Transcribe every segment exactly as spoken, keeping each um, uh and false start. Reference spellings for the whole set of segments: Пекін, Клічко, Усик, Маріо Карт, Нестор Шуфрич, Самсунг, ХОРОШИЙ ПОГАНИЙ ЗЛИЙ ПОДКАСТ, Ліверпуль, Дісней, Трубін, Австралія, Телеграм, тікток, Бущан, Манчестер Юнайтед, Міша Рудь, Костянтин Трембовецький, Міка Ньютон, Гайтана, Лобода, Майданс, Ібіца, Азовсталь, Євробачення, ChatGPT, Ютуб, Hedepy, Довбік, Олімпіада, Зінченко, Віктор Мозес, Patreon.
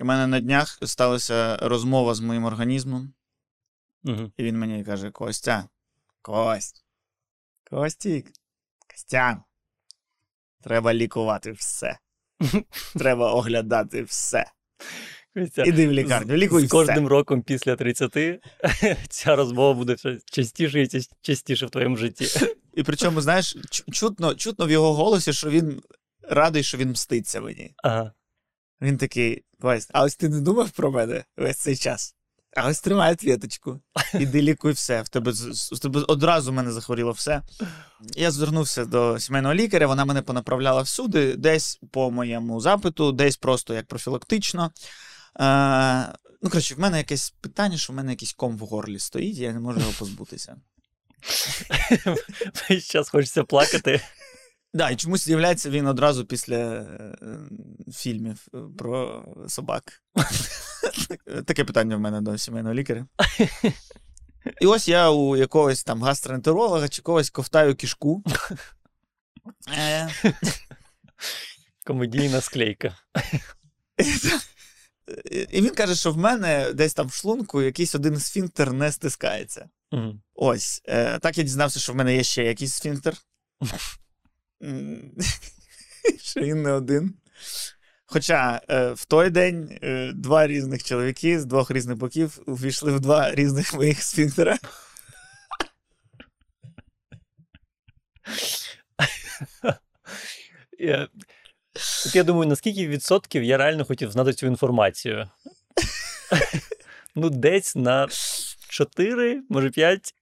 У мене на днях сталася розмова з моїм організмом. Угу. І він мені каже: Костя, Кость, Костік, Костян, треба лікувати все. Треба оглядати все. Іди в лікарню, лікуй все. З кожним роком після тридцяти ця розмова буде частіше і частіше в твоєму житті. І причому, знаєш, чутно, чутно в його голосі, що він радий, що він мститься мені. Ага. Він такий: Кость, а ось ти не думав про мене весь цей час? А ось тримай отвіточку. Іди лікуй все. В тебе, в тебе одразу в мене захворіло все. Я звернувся до сімейного лікаря, вона мене понаправляла всюди, десь по моєму запиту, десь просто як профілактично. Е, ну, коротше, в мене якесь питання, що в мене якийсь ком в горлі стоїть, я не можу його позбутися. Весь час хочеться плакати. Так, і чомусь з'являється він одразу після фільмів про собак. Таке питання в мене до сімейного лікаря. І ось я у якогось там гастроентеролога чи когось ковтаю кішку. Комедійна склейка. І він каже, що в мене десь там в шлунку якийсь один сфінктер не стискається. Ось. Так я дізнався, що в мене є ще якийсь сфінктер. Що він не один. Хоча е, в той день е, два різних чоловіки з двох різних боків увійшли в два різних моїх сфінктера. Я, я думаю, наскільки відсотків я реально хотів знати цю інформацію. Ну, десь на чотири, може п'ять.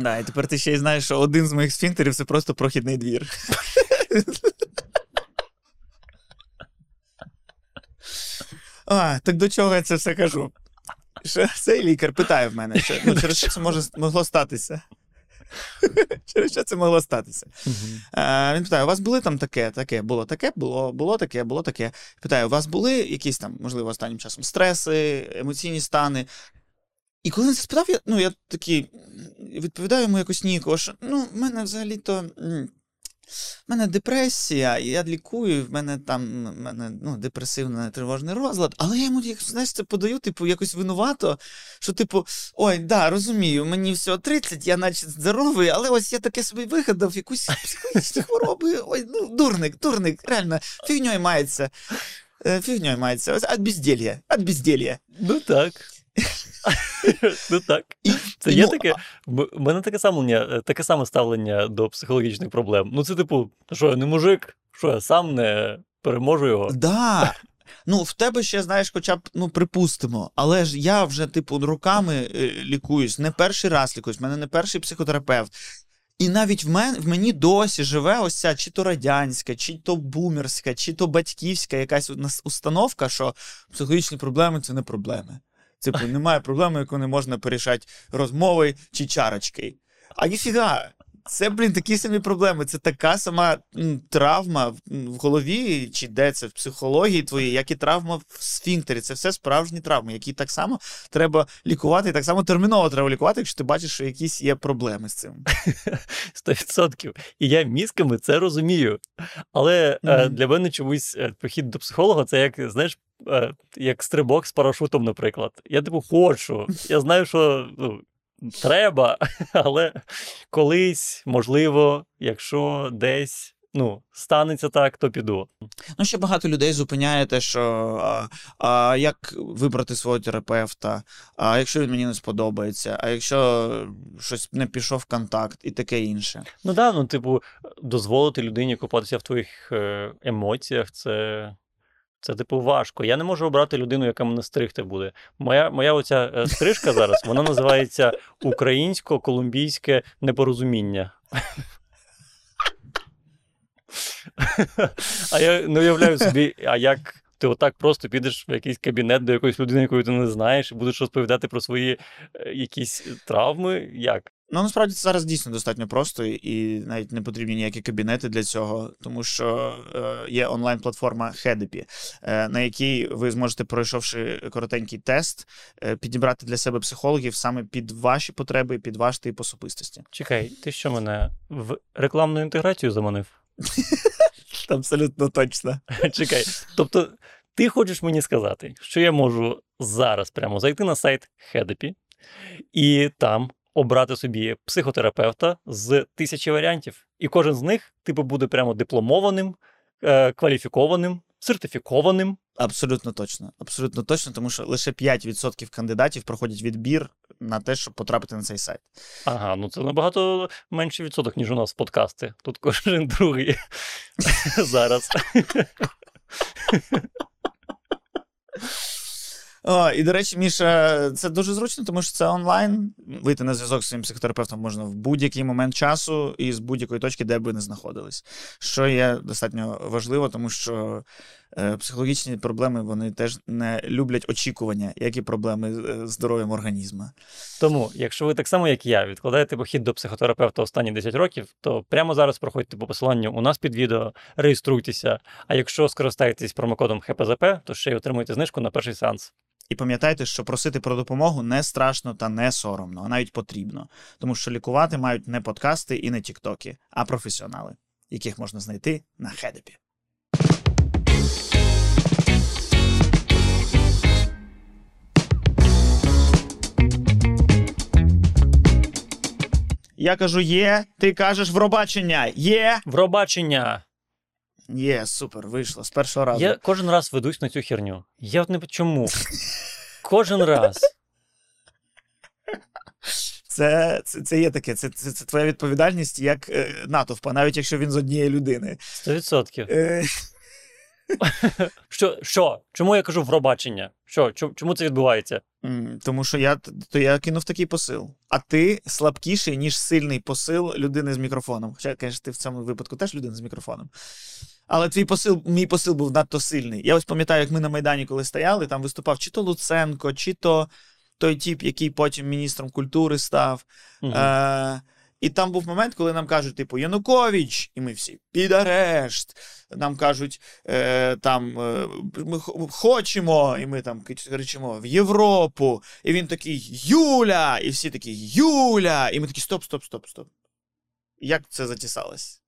Да, і тепер ти ще й знаєш, що один з моїх сфінктерів – це просто прохідний двір. А, так до чого я це все кажу? Що цей лікар питає в мене, що, ну, через що це може, могло статися? Через що це могло статися? А, він питає: у вас були там таке, таке, було таке, було, було таке, було таке. Питає: у вас були якісь там, можливо, останнім часом стреси, емоційні стани? І коли він це спитав, я, ну, я такий, відповідаю йому якось ніяково, що, ну, в мене взагалі-то, в мене депресія, я лікую, в мене там, в мене, ну, депресивний тривожний розлад, але я йому, як, знаєш, це подаю, типу, якось винувато, що, типу, ой, да, розумію, мені всього тридцять, я наче здоровий, але ось я таке собі вигадав, якусь психологічну хворобу, ой, ну, дурник, дурник, реально, фігньою мається, фігньою мається, ось, от безделья, от безделья. Ну, так. Ну так. Це є таке. У мене таке саме, таке саме ставлення до психологічних проблем. Ну це типу, що я не мужик, що я сам не переможу його. Да. Ну в тебе ще, знаєш, хоча б, ну припустимо, але ж я вже типу руками лікуюсь, не перший раз лікуюсь, в мене не перший психотерапевт. І навіть в, мен, в мені досі живе ось ця чи то радянська, чи то бумерська, чи то батьківська якась установка, що психологічні проблеми – це не проблеми. Типу, немає проблеми, яку не можна порішати розмовою чи чарочкою. А ніфіга. Це, блін, такі самі проблеми. Це така сама травма в голові, чи де це, в психології твоїй, як і травма в сфінктері. Це все справжні травми, які так само треба лікувати, і так само терміново треба лікувати, якщо ти бачиш, що якісь є проблеми з цим. Сто відсотків. І я мізками це розумію. Але mm-hmm. для мене чомусь похід до психолога, це як, знаєш, як стрибок з парашутом, наприклад. Я, типу, хочу. Я знаю, що... ну, треба, але колись, можливо, якщо десь, ну, станеться так, то піду. Ну, ще багато людей зупиняє те, що а, а, як вибрати свого терапевта, а якщо він мені не сподобається, а якщо щось не пішов в контакт і таке інше. Ну, да, ну, типу, дозволити людині купатися в твоїх емоціях, це... Це, типу, важко. Я не можу обрати людину, яка мене стригти буде. Моя, моя оця стрижка зараз, вона називається українсько-колумбійське непорозуміння. А я не уявляю собі, а як ти отак просто підеш в якийсь кабінет до якоїсь людини, якої ти не знаєш, і будеш розповідати про свої якісь травми, як? Ну, насправді, це зараз дійсно достатньо просто, і навіть не потрібні ніякі кабінети для цього, тому що е, є онлайн-платформа Hedepy, е, на якій ви зможете, пройшовши коротенький тест, е, підібрати для себе психологів саме під ваші потреби і під ваш тип особистості. Чекай, ти що мене в рекламну інтеграцію заманив? Абсолютно точно. Чекай, тобто... Ти хочеш мені сказати, що я можу зараз прямо зайти на сайт Hedepy і там обрати собі психотерапевта з тисячі варіантів. І кожен з них, типу, буде прямо дипломованим, кваліфікованим, сертифікованим. Абсолютно точно. Абсолютно точно, тому що лише п'ять відсотків кандидатів проходять відбір на те, щоб потрапити на цей сайт. Ага, ну це набагато менший відсоток, ніж у нас подкасти. Тут кожен другий зараз. О, і, до речі, Міша, це дуже зручно, тому що це онлайн. Вийти на зв'язок з своїм психотерапевтом можна в будь-який момент часу і з будь-якої точки, де б ви не знаходились. Що є достатньо важливо, тому що е, психологічні проблеми, вони теж не люблять очікування, як і проблеми з здоров'ям організму. Тому, якщо ви так само, як я, відкладаєте похід до психотерапевта останні десять років, то прямо зараз проходьте по посиланню у нас під відео, реєструйтеся. А якщо скористаєтесь промокодом ХПЗП, то ще й отримуєте знижку на перший сеанс. І пам'ятайте, що просити про допомогу не страшно та не соромно, а навіть потрібно. Тому що лікувати мають не подкасти і не тіктоки, а професіонали, яких можна знайти на Hedepy. Я кажу «є», ти кажеш «Євробачення». Є! Євробачення! Є, супер, вийшло, з першого разу. Я кожен раз ведусь на цю херню. Я от не чому. Кожен раз. Це, це, це є таке, це, це, це твоя відповідальність як е, натовпа, навіть якщо він з однієї людини. Сто відсотків. Що, що? Чому я кажу «Євробачення»? Що? Чому це відбувається? Mm, тому що я, то я кинув такий посил. А ти слабкіший, ніж сильний посил людини з мікрофоном. Хоча, звісно, ти в цьому випадку теж людина з мікрофоном. Але твій посил, мій посил був надто сильний. Я ось пам'ятаю, як ми на Майдані коли стояли, там виступав чи то Луценко, чи то той тіп, який потім міністром культури став. Mm-hmm. Е- І там був момент, коли нам кажуть, типу, Янукович, і ми всі, під арешт. Нам кажуть, е, там, е, ми хочемо, і ми там кричимо, в Європу. І він такий, Юля, і всі такі, Юля. І ми такі, стоп, стоп, стоп, стоп. Як це затісалось?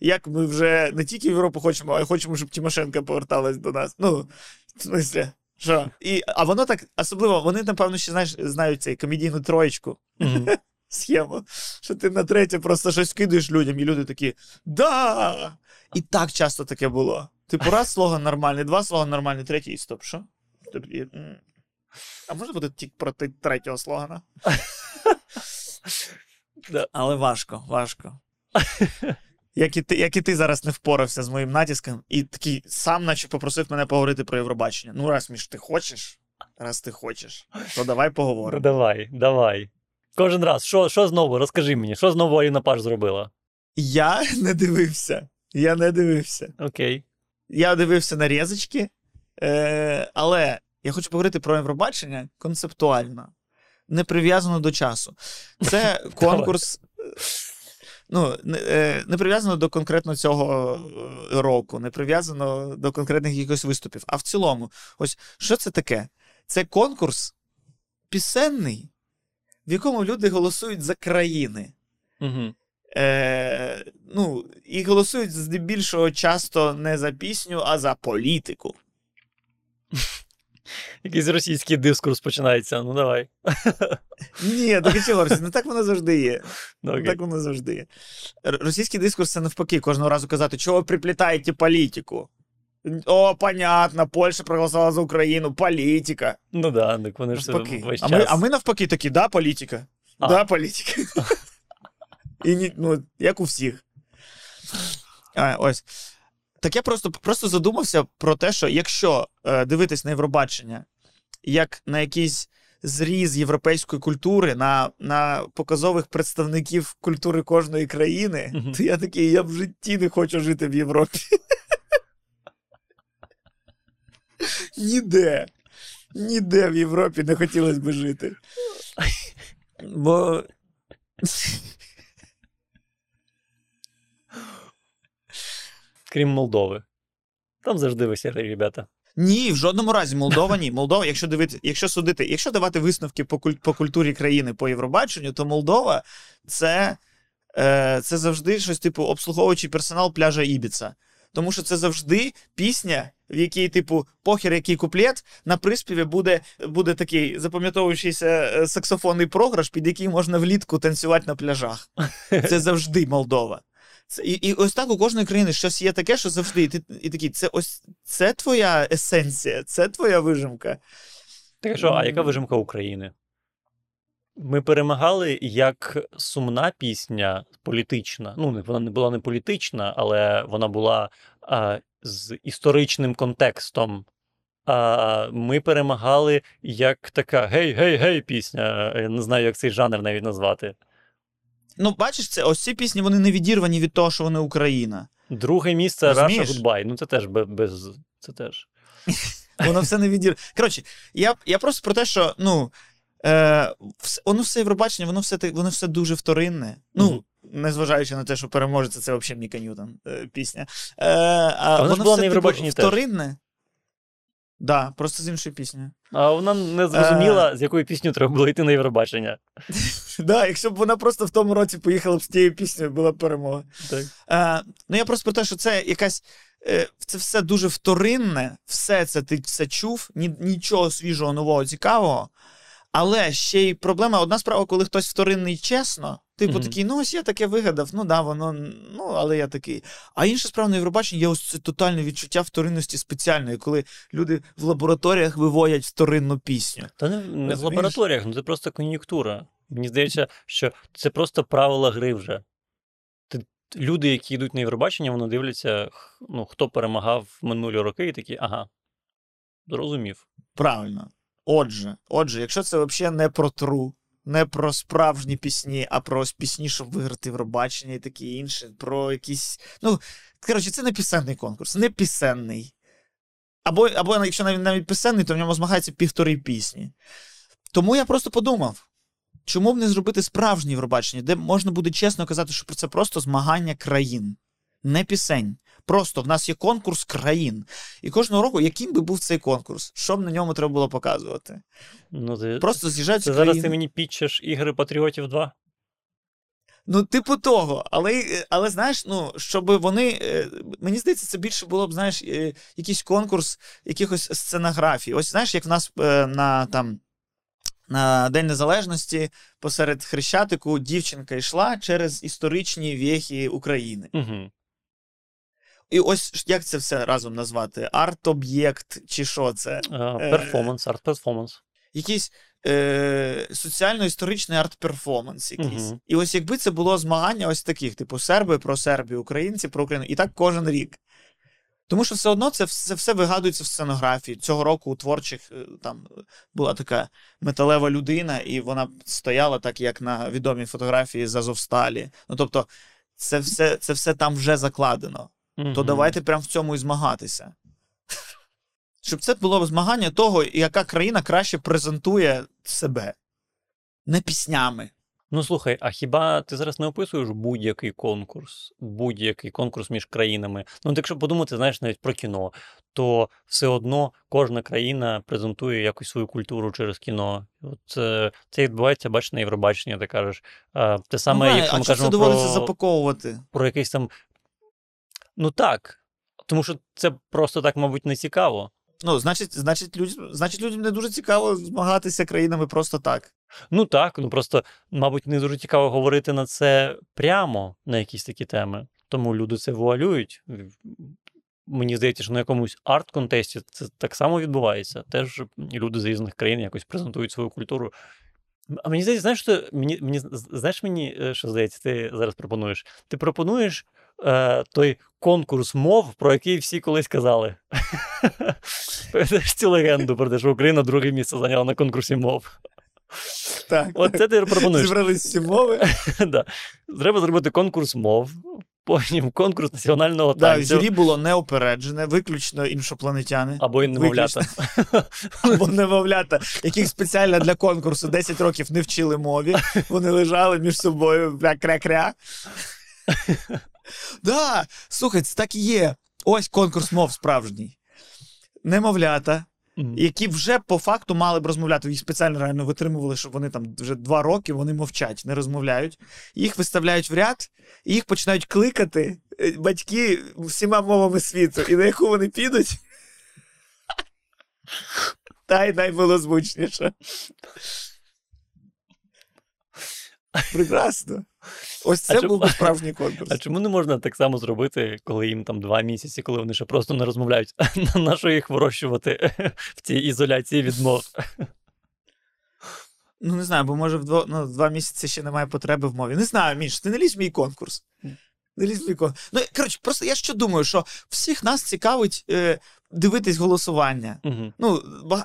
Як ми вже не тільки в Європу хочемо, а й хочемо, щоб Тимошенко поверталась до нас. Ну, в смислі. Що? І, а воно так, особливо, вони, напевно, ще знаєш, знають цей комедійну троєчку. Mm-hmm. Схему, що ти на третє просто щось кидаєш людям, і люди такі «Да!» І так часто таке було. Типу, раз слоган нормальний, два слоган нормальний, третій, і стоп, що? А може буде тільки проти третього слогана? Але важко, важко. Як і ти, як і ти зараз не впорався з моїм натиском, і такий сам наче попросив мене поговорити про Євробачення. Ну, раз, Міш, ти хочеш, раз ти хочеш, то давай поговоримо. Давай, давай. Кожен раз. Що, що знову? Розкажи мені. Що знову Аліна Паш зробила? Я не дивився. Я не дивився. Окей. Я дивився нарізочки. Е- але я хочу поговорити про Євробачення концептуально. Не прив'язано до часу. Це конкурс... Ну, не, не прив'язано до конкретно цього року. Не прив'язано до конкретних якихось виступів. А в цілому. Ось, що це таке? Це конкурс пісенний, в якому люди голосують за країни. Угу. Е, ну, і голосують здебільшого часто не за пісню, а за політику. Якийсь російський дискурс починається. Ну, давай. Ні, так і чого, ну так воно завжди є. Okay. Так воно завжди є. Російський дискурс – це навпаки. Кожного разу казати, чого ви приплітаєте політику? О, понятно, Польща проголосувала за Україну, політика. Ну да, так вони ж весь час. А ми, а ми навпаки такі, да, політика? А. Да, політика. І ні, ну, як у всіх. А, ось. Так я просто, просто задумався про те, що якщо е, дивитись на Євробачення, як на якийсь зріз європейської культури, на, на показових представників культури кожної країни, mm-hmm. то я такий, я в житті не хочу жити в Європі. Ніде. Ніде в Європі не хотілося б жити. Бо... Крім Молдови. Там завжди веселі ребята. Ні, в жодному разі Молдова ні. Молдова, якщо дивити, якщо судити, якщо давати висновки по, куль... по культурі країни по Євробаченню, то Молдова це, е, це завжди щось типу обслуговуючий персонал пляжа Ібіца. тому що це завжди пісня, в якій, типу, похер який куплет, на приспіві буде, буде такий запам'ятовуючийся саксофонний програш, під який можна влітку танцювати на пляжах. Це завжди Молдова. Це, і, і ось так у кожної країни щось є таке, що завжди. І, ти, і такі, це, ось, це твоя есенція, це твоя вижимка. Так що, а яка вижимка України? Ми перемагали як сумна пісня політична. Ну, вона не була не політична, але вона була а, з історичним контекстом. А, ми перемагали як така гей-гей-гей пісня. Я не знаю, як цей жанр навіть назвати. Ну, бачиш, це, ось ці пісні, вони не відірвані від того, що вони Україна. Друге місце Russia Goodbye. Ну, це теж без... Це теж. Воно все не відірвано. Коротше, я, я просто про те, що, ну... Е, воно все Євробачення, воно все, воно все дуже вторинне. Ну, mm-hmm. незважаючи на те, що переможеться, це взагалі Міка Ньютон е, пісня. Е, а а воно ж було на Євробаченні теж. Вторинне. Так, да, просто з іншої пісні. А вона не зрозуміла, е... з якою піснею треба було йти на Євробачення. Так, да, якщо б вона просто в тому році поїхала б з тією піснею, була б перемога. Так. Е, ну, я просто про те, що це якась... Це все дуже вторинне, все це ти все чув, нічого свіжого, нового, цікавого. Але ще й проблема, одна справа, коли хтось вторинний чесно, типу mm-hmm. такий, ну ось я таке вигадав, ну да, воно, ну але я такий. А інша справа на Євробаченні є ось це тотальне відчуття вторинності спеціальної, коли люди в лабораторіях виводять вторинну пісню. Та не, не в лабораторіях, ну це просто кон'юнктура. Мені здається, що це просто правила гри вже. Люди, які йдуть на Євробачення, вони дивляться, ну, хто перемагав минулі роки, і такі, ага, зрозумів. Правильно. Отже, отже, якщо це взагалі не про тру, не про справжні пісні, а про ось пісні, щоб виграти Євробачення і таке інше, про якісь... Ну, коротше, це не пісенний конкурс, не пісенний. Або, або якщо навіть, навіть пісенний, то в ньому змагається півтори пісні. Тому я просто подумав, чому б не зробити справжнє Євробачення, де можна буде чесно казати, що це просто змагання країн, не пісень. Просто в нас є конкурс країн. І кожного року, яким би був цей конкурс? Що б на ньому треба було показувати? Ну, ти... Просто з'їжджаються країни. Зараз ти мені пітчеш «Ігри патріотів два»? Ну, типу того. Але, але знаєш, ну, щоб вони... Мені здається, це більше було б, знаєш, якийсь конкурс якихось сценографій. Ось, знаєш, як в нас на там... На День Незалежності посеред Хрещатику дівчинка йшла через історичні вехи України. Угу. І ось як це все разом назвати? Арт-об'єкт чи що це? Перформанс, uh, арт-перформанс. Uh, якийсь uh, соціально-історичний арт-перформанс якийсь. Угу. І ось якби це було змагання ось таких, типу серби про Сербію, українці про Україну. І так кожен рік. Тому що все одно це все, все вигадується в сценографії. Цього року у творчих там була така металева людина, і вона стояла так, як на відомій фотографії з Азовсталі. Ну, тобто, це все, це все там вже закладено. Mm-hmm. То давайте прямо в цьому і змагатися. Щоб це було змагання того, яка країна краще презентує себе. Не піснями. Ну, слухай, а хіба ти зараз не описуєш будь-який конкурс? Будь-який конкурс між країнами? Ну, якщо подумати, знаєш, навіть про кіно, то все одно кожна країна презентує якусь свою культуру через кіно. От це відбувається, бачиш, на Євробаченні, ти кажеш. Те саме, ну, якщо ми кажемо про... про якийсь там... Ну, так. Тому що це просто так, мабуть, не цікаво. Ну, значить, значить, люд... значить, людям не дуже цікаво змагатися країнами просто так. Ну так, ну просто, мабуть, не дуже цікаво говорити на це прямо, на якісь такі теми. Тому люди це вуалюють. Мені здається, що на якомусь арт-контесті це так само відбувається. Теж люди з різних країн якось презентують свою культуру. А мені здається, знаєш, що мені, мені, знаєш, мені що здається, ти зараз пропонуєш? Ти пропонуєш е, той конкурс мов, про який всі колись казали. Пам'ятаєш цю легенду про те, що Україна друге місце зайняла на конкурсі мов. Так. От це ти пропонуєш. Зібрались всі мови. Да. Треба зробити конкурс мов, потім конкурс національного танцю. Да, журі було неопереджене, виключно іншопланетяни. Або і немовлята. Або немовлята, яких спеціально для конкурсу десять років не вчили мові. Вони лежали між собою, бля, кря-кря. Да, слухайте, так і є. Ось конкурс мов справжній. Немовлята. mm-hmm. які вже по факту мали б розмовляти. Їх спеціально реально витримували, щоб вони там вже два роки, вони мовчать, не розмовляють. Їх виставляють в ряд, і їх починають кликати батьки всіма мовами світу. І на яку вони підуть? Та й наймилозвучніше. Прекрасно. Ось це а був чому, справжній конкурс. А чому не можна так само зробити, коли їм там два місяці, коли вони ще просто не розмовляють? На що їх вирощувати в цій ізоляції від мов? Ну, не знаю, бо може в дво, ну, два місяці ще немає потреби в мові. Не знаю, Міш, ти не лізь в мій конкурс. Не лізь в мій конкурс. Ну, коротше, просто я ще думаю, що всіх нас цікавить е, дивитись голосування. Угу. Ну,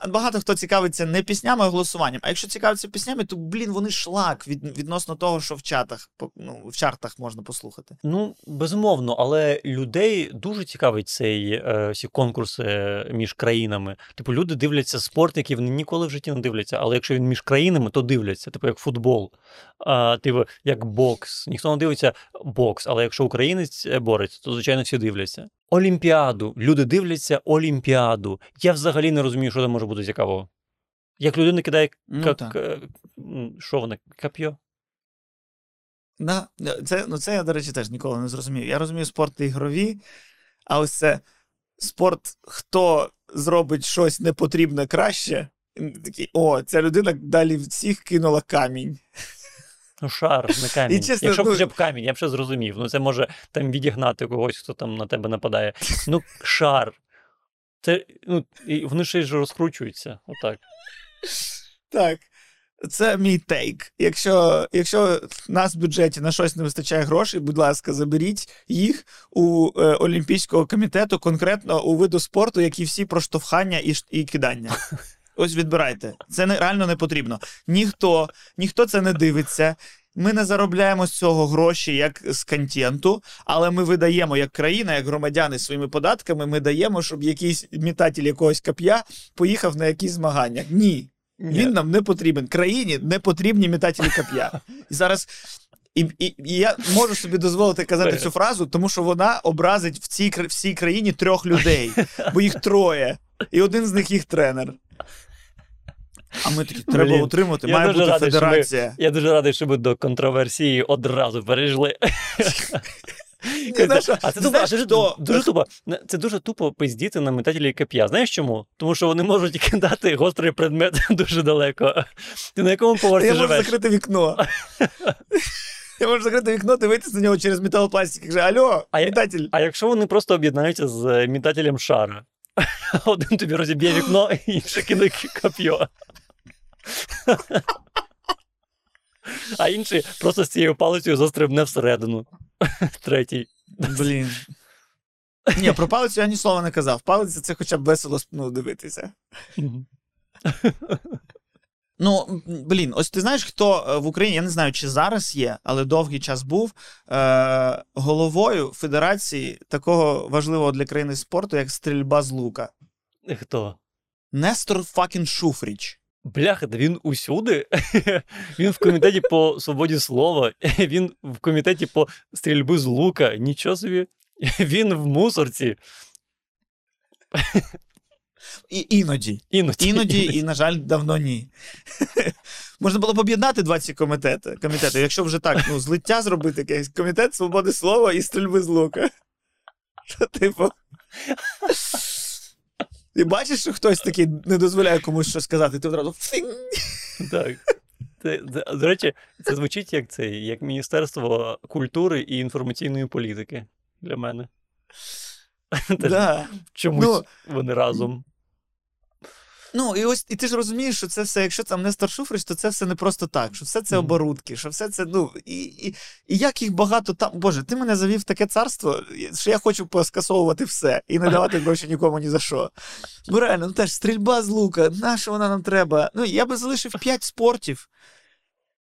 багато хто цікавиться не піснями, а голосуванням. А якщо цікавиться піснями, то, блін, вони шлак від, відносно того, що в чатах, ну, в чартах можна послухати. Ну, безумовно, але людей дуже цікавить цей е, всі конкурси між країнами. Типу, люди дивляться спорт, який вони ніколи в житті не дивляться, але якщо він між країнами, то дивляться. Типу, як футбол, а, типу, як бокс. Ніхто не дивиться бокс, але якщо українець бореться, то, звичайно, всі дивляться. Олімпіаду. Люди дивляться Олімпіаду. Я взагалі не розумію, що там може бути цікавого. Як людина кидає... Як... Ну, що вона? Кап'йо? Да. Це, ну, це я, до речі, теж ніколи не зрозумів. Я розумію спорт ігрові, а ось це спорт, хто зробить щось непотрібне краще, такий, о, ця людина далі всіх кинула камінь. Ну, шар, не камінь. Чесно, якщо б ну... вже б камінь, я б ще зрозумів. Ну, це може там відігнати когось, хто там на тебе нападає. Ну, шар. Це, ну, і вони ще й розкручуються. Отак. Так. Це мій тейк. Якщо, якщо нас в бюджеті на щось не вистачає грошей, будь ласка, заберіть їх у е, Олімпійського комітету, конкретно у виду спорту, як і всі проштовхання і, і кидання. Ось відбирайте. Це не, реально не потрібно. Ніхто, ніхто це не дивиться. Ми не заробляємо з цього гроші як з контенту, але ми видаємо як країна, як громадяни своїми податками, ми даємо, щоб якийсь мітатель якогось кап'я поїхав на якісь змагання. Ні. Ні. Він нам не потрібен. Країні не потрібні мітателі кап'я. І зараз... І, і, і я можу собі дозволити казати цю фразу, тому що вона образить в цій, в цій країні трьох людей. Бо їх троє. І один з них їх тренер. А ми такі, треба Блін. Утримувати, має бути радий, федерація. Ми, я дуже радий, що ми до контроверсії одразу перейшли. А це тупо, дуже, дуже тупо. Це дуже тупо пиздіти на метателі кап'я. Знаєш чому? Тому що вони можуть кидати гострий предмет дуже далеко. Ти на якому поверсі живеш? Я можу закрити вікно. Я можу закрити вікно, ти вийти на нього через металопластик і каже, алло, а метатель. Я, а якщо вони просто об'єднаються з метателем шара? Один тобі розіб'є вікно, інший кине кап'йо. А інший просто з цією палицею застрибне всередину. Третій. Блін. Ні, про палицю я ні слова не казав. Палиця — це хоча б весело ну, дивитися. Ну, блін, ось ти знаєш, хто в Україні, я не знаю, чи зараз є, але довгий час був е- головою федерації такого важливого для країни спорту, як стрільба з лука. Хто? Нестор факін Шуфрич. Бляха, да він усюди. Він в комітеті по свободі слова, він в комітеті по стрільбі з лука. Нічого собі. Він в мусорці. І іноді. Іноді. Іноді, іноді, і, на жаль, давно ні. Можна було б об'єднати два ці комітети, комітети, якщо вже так, ну, злиття зробити якийсь комітет свободи слова і стрільби з лука. Та, типу... Ти бачиш, що хтось такий не дозволяє комусь щось сказати, ти одразу... Так. Це, до речі, це звучить як це, як Міністерство культури і інформаційної політики для мене. Да. Чомусь ну, вони разом. Ну, і ось, і ти ж розумієш, що це все, якщо там Нестор Шуфрич, то це все не просто так, що все це оборудки, що все це, ну, і, і, і як їх багато там, Боже, ти мене завів в таке царство, що я хочу поскасовувати все і не давати гроші нікому ні за що. Бо реально, ну теж, стрільба з лука, на що вона нам треба? Ну, я би залишив п'ять спортів.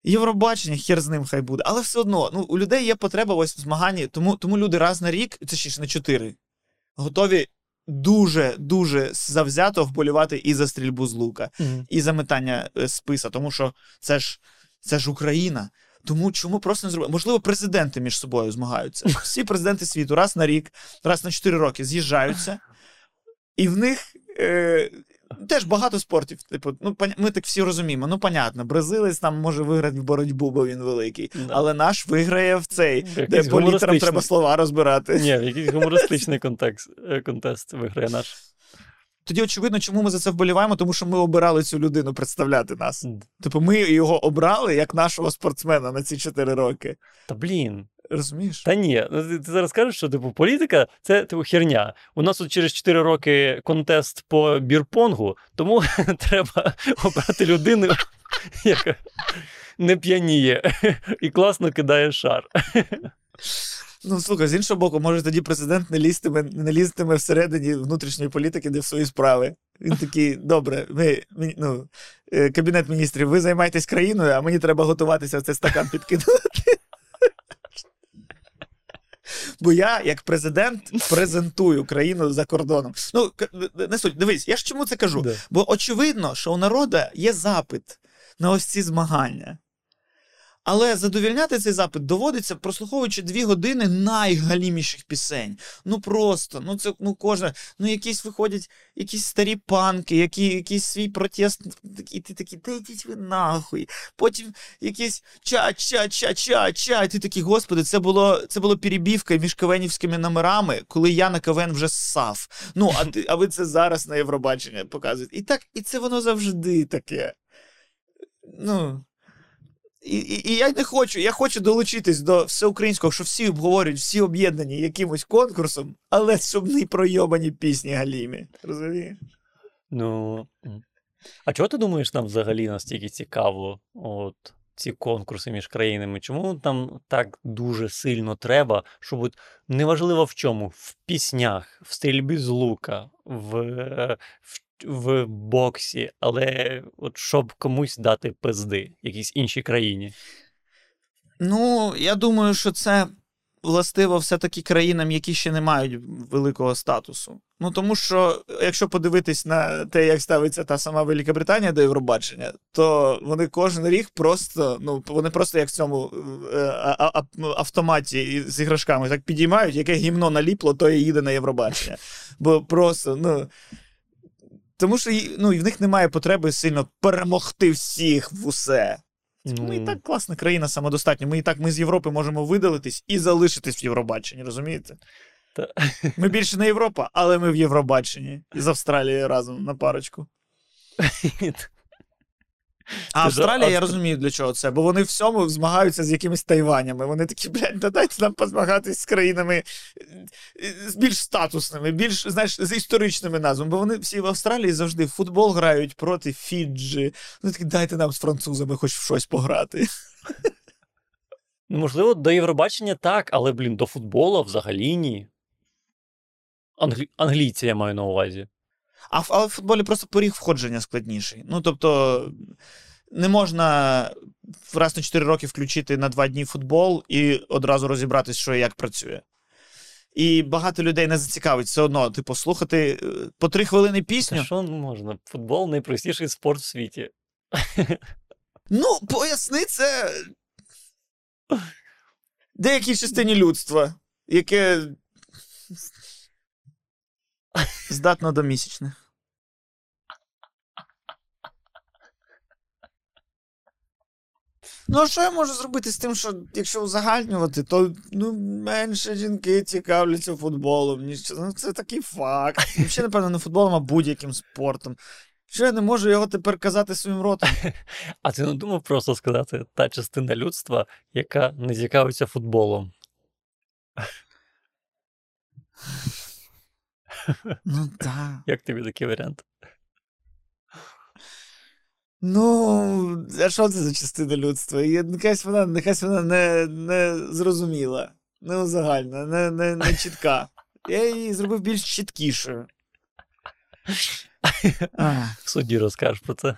Євробачення, хер з ним хай буде, але все одно, ну, у людей є потреба ось в змаганні, тому, тому люди раз на рік, це ще ж на чотири, готові дуже-дуже завзято вболівати і за стрільбу з лука, mm-hmm. і за метання списа, тому що це ж, це ж Україна. Тому чому просто не зробити? Можливо, президенти між собою змагаються. Всі президенти світу раз на рік, раз на чотири роки з'їжджаються, і в них е- теж багато спортів. Типу, ну, ми так всі розуміємо. Ну, понятно, бразилець там може виграти в боротьбу, бо він великий. Да. Але наш виграє в цей, якийсь де по літерам треба слова розбирати. Ні, в якийсь гумористичний контекст, контест виграє наш. Тоді очевидно, чому ми за це вболіваємо, тому що ми обирали цю людину представляти нас. Mm. Типу, ми його обрали як нашого спортсмена на ці чотири роки. Та блін. Розумієш? Та ні. Ти, ти зараз кажеш, що типу, політика – це типу, херня. У нас тут через чотири роки контест по бірпонгу, тому треба обрати людину, яка не п'яніє і класно кидає шар. Ну, слухай, з іншого боку, може тоді президент не лізтиме, не лізтиме всередині внутрішньої політики, де в свої справи. Він такий, добре, ми, ну, Кабінет міністрів, ви займаєтесь країною, а мені треба готуватися в цей стакан підкидувати. Бо я, як президент, презентую країну за кордоном. Ну, не суть, дивись, я ж чому це кажу? Да. Бо очевидно, що у народу є запит на ось ці змагання. Але задовільняти цей запит доводиться, прослуховуючи дві години найгаліміших пісень. Ну просто, ну це ну кожна, ну якісь виходять якісь старі панки, які, якийсь свій протест, і ти такий, та йдіть ви нахуй. Потім якісь ча-ча-ча-ча-ча, і ти такий, господи, це було, це було перебівка між кавенівськими номерами, коли я на КВН вже ссав. Ну, а, ти, а ви це зараз на Євробачення показуєте. І так, і це воно завжди таке. Ну... І, і, і я не хочу, я хочу долучитись до всеукраїнського, що всі обговорюють, всі об'єднані якимось конкурсом, але сумні пройобані пісні галімі. Розумієш? Ну, а чого ти думаєш, нам взагалі настільки цікаво от, ці конкурси між країнами? Чому там так дуже сильно треба, щоб от, неважливо в чому, в піснях, в стрільбі з лука, в, в в боксі, але от щоб комусь дати пизди якійсь іншій країні? Ну, я думаю, що це властиво все-таки країнам, які ще не мають великого статусу. Ну, тому що, якщо подивитись на те, як ставиться та сама Великобританія до Євробачення, то вони кожен рік просто, ну, вони просто як в цьому е, а, автоматі з іграшками так підіймають, яке гімно наліпло, то і їде на Євробачення. Бо просто, ну... Тому що ну, і в них немає потреби сильно перемогти всіх в усе. Mm. Ми і так класна країна самодостатня. Ми і так ми з Європи можемо видалитись і залишитись в Євробаченні, розумієте? Ми більше не Європа, але ми в Євробаченні. І з Австралією разом на парочку. А Австралія, я розумію, для чого це. Бо вони всьому змагаються з якимись Тайванями. Вони такі, блядь, додайте нам позмагатись з країнами з більш статусними, більш, знаєш, з історичними назвами. Бо вони всі в Австралії завжди в футбол грають проти Фіджі. Вони такі, дайте нам з французами хоч в щось пограти. Ну, можливо, до Євробачення так, але, блін, до футболу взагалі ні. Англі... Англійці я маю на увазі. А, але в футболі просто поріг входження складніший. Ну, тобто, не можна раз на чотири роки включити на два дні футбол і одразу розібратись, що і як працює. І багато людей не зацікавить все одно, типу, слухати по три хвилини пісню. Та що можна? Футбол – найпростіший спорт в світі. Ну, поясни це деякій частині людства, яке... здатно до місячних. Ну, а що я можу зробити з тим, що якщо узагальнювати, то ну, менше жінки цікавляться футболом. Ніж... Ну, це такий факт. І взагалі, напевно, не футболом, а будь-яким спортом. Що я не можу його тепер казати своїм ротом? А ти не думав просто сказати та частина людства, яка не цікавиться футболом? Ну, так. Як тобі такий варіант? Ну, а що це за частина людства? І нехайсь вона, нехайсь вона не, не зрозуміла, не узагальна, не, не, не чітка. Я її зробив більш чіткішою. В суді розкажеш про це.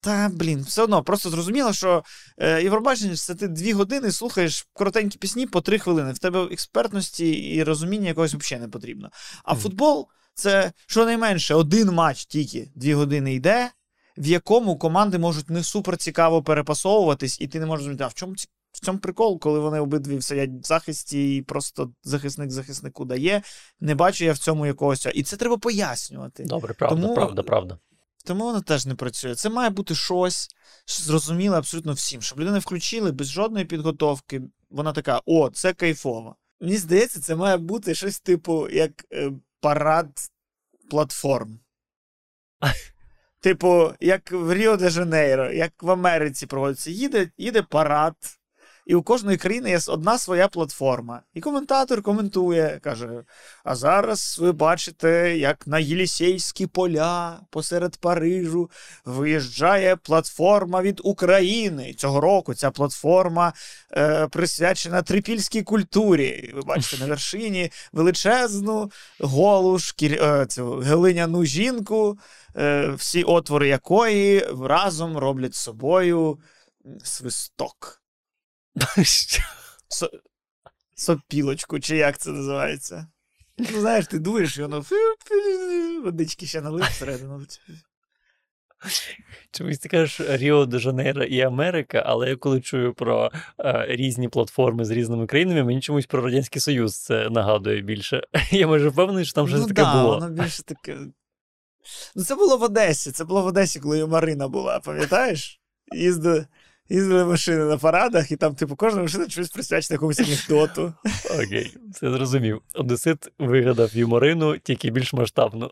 Та, блін, все одно, просто зрозуміло, що е, Євробачення, це ти дві години слухаєш коротенькі пісні по три хвилини. В тебе експертності і розуміння якогось взагалі не потрібно. А mm. футбол – це, щонайменше, один матч тільки дві години йде, в якому команди можуть не суперцікаво перепасовуватись, і ти не можеш зрозуміти, а в чому в цьому прикол, коли вони обидві сидять в захисті, і просто захисник захиснику дає. Не бачу я в цьому якогось. І це треба пояснювати. Добре, правда, тому, правда, правда. Тому воно теж не працює. Це має бути щось зрозуміле абсолютно всім, щоб людину включили без жодної підготовки. Вона така, о, це кайфово. Мені здається, це має бути щось типу, як е, парад платформ. Типу, як в Ріо-де-Жанейро, як в Америці проводиться. Їде, їде парад, і у кожної країни є одна своя платформа. І коментатор коментує, каже, а зараз ви бачите, як на Єлісейські поля посеред Парижу виїжджає платформа від України. Цього року ця платформа е, присвячена трипільській культурі. Ви бачите на вершині величезну голу шкір... е, цю, глиняну жінку, е, всі отвори якої разом роблять з собою свисток. Со... Сопілочку, чи як це називається? Ну, знаєш, ти дуєш, і воно водички ще налив всередину. Чомусь ти кажеш Ріо-де-Жанейро і Америка, але я коли чую про е, різні платформи з різними країнами, мені чомусь про Радянський Союз це нагадує більше. Я майже впевнений, що там щось ну, таке да, було. Ну, воно більше таке... Ну, це було в Одесі. Це було в Одесі, коли Марина була, пам'ятаєш? Їздили... Їздили машини на парадах, і там, типу, кожна машина чомусь присвячена якомусь анекдоту. Окей, це зрозумів. Одесит вигадав юморину, тільки більш масштабно.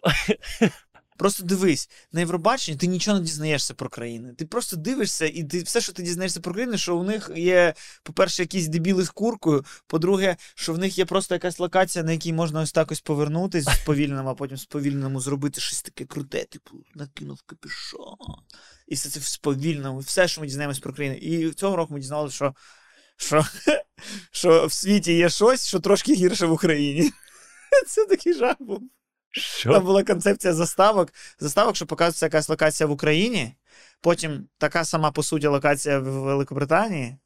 Просто дивись, на Євробаченні ти нічого не дізнаєшся про країни. Ти просто дивишся, і ти, все, що ти дізнаєшся про країни, що у них є, по-перше, якісь дебіли з куркою, по-друге, що в них є просто якась локація, на якій можна ось так ось повернутись з повільному, а потім з повільному зробити щось таке круте, типу, накинув капюшон. І все це в сповільному, все, що ми дізнаємось про країни. І цього року ми дізналися, що, що, що в світі є щось, що трошки гірше в Україні. Це такий жах був. Що? Там була концепція заставок, заставок, що показується якась локація в Україні, потім така сама, по суті, локація в Великобританії,